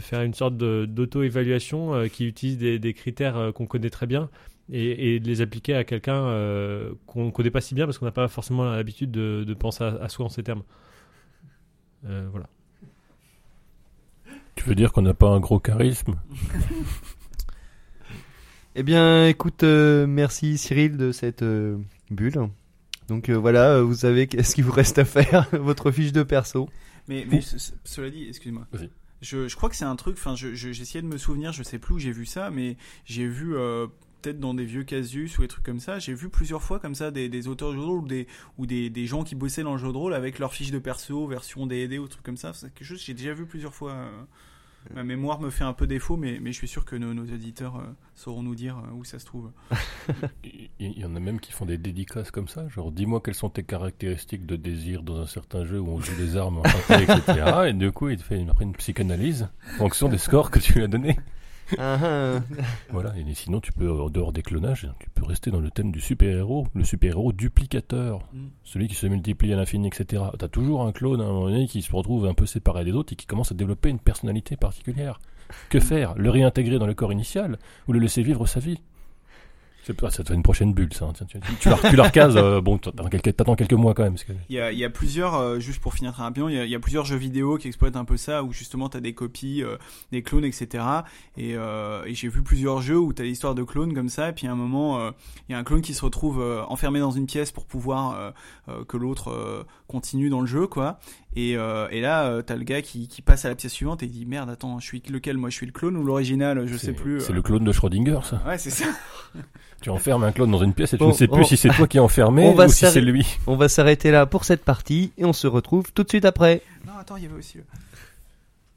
faire une sorte d'auto-évaluation qui utilise des critères qu'on connaît très bien. Et de les appliquer à quelqu'un qu'on ne connaît pas si bien, parce qu'on n'a pas forcément l'habitude de penser à soi en ces termes. Voilà. Tu veux dire qu'on n'a pas un gros charisme ? Eh bien, écoute, merci Cyril de cette bulle. Donc voilà, vous savez ce qu'il vous reste à faire, votre fiche de perso. Mais cela dit, excuse-moi. Vas-y. Je crois que c'est un truc, j'essayais de me souvenir, je ne sais plus où j'ai vu ça, mais j'ai vu... peut-être dans des vieux casus ou des trucs comme ça, j'ai vu plusieurs fois comme ça des auteurs de jeux de rôle ou des gens qui bossaient dans le jeu de rôle avec leur fiche de perso, version D&D ou trucs comme ça. C'est quelque chose que j'ai déjà vu plusieurs fois. Ma mémoire me fait un peu défaut, mais je suis sûr que nos auditeurs sauront nous dire où ça se trouve. Il y en a même qui font des dédicaces comme ça, genre dis-moi quelles sont tes caractéristiques de désir dans un certain jeu où on joue des armes, etc. Et du coup, il te fait une psychanalyse en fonction des scores que tu lui as donnés. Uh-huh. Voilà, et sinon tu peux, en dehors des clonages, tu peux rester dans le thème du super-héros, le super-héros duplicateur, celui qui se multiplie à l'infini, etc. T'as toujours un clone à un moment donné qui se retrouve un peu séparé des autres et qui commence à développer une personnalité particulière. Que faire ? Le réintégrer dans le corps initial ou le laisser vivre sa vie ? Ça te fait une prochaine bulle, ça. Tu la recases, bon, t'attends quelques mois quand même. Parce que... Il y a plusieurs, juste pour finir très rapidement, il y a plusieurs jeux vidéo qui exploitent un peu ça, où justement t'as des copies, des clones, etc. Et j'ai vu plusieurs jeux où t'as l'histoire de clones comme ça, et puis à un moment, il y a un clone qui se retrouve enfermé dans une pièce pour pouvoir que l'autre continue dans le jeu, quoi. Et là, t'as le gars qui passe à la pièce suivante et il dit merde, attends, je suis lequel ? Moi, je suis le clone ou l'original ? Je sais plus. C'est le clone de Schrödinger, ça. Ouais, c'est ça. Tu enfermes un clone dans une pièce et tu ne sais plus si c'est toi qui es enfermé ou si c'est lui. On va s'arrêter là pour cette partie et on se retrouve tout de suite après. Non, attends, il y avait aussi...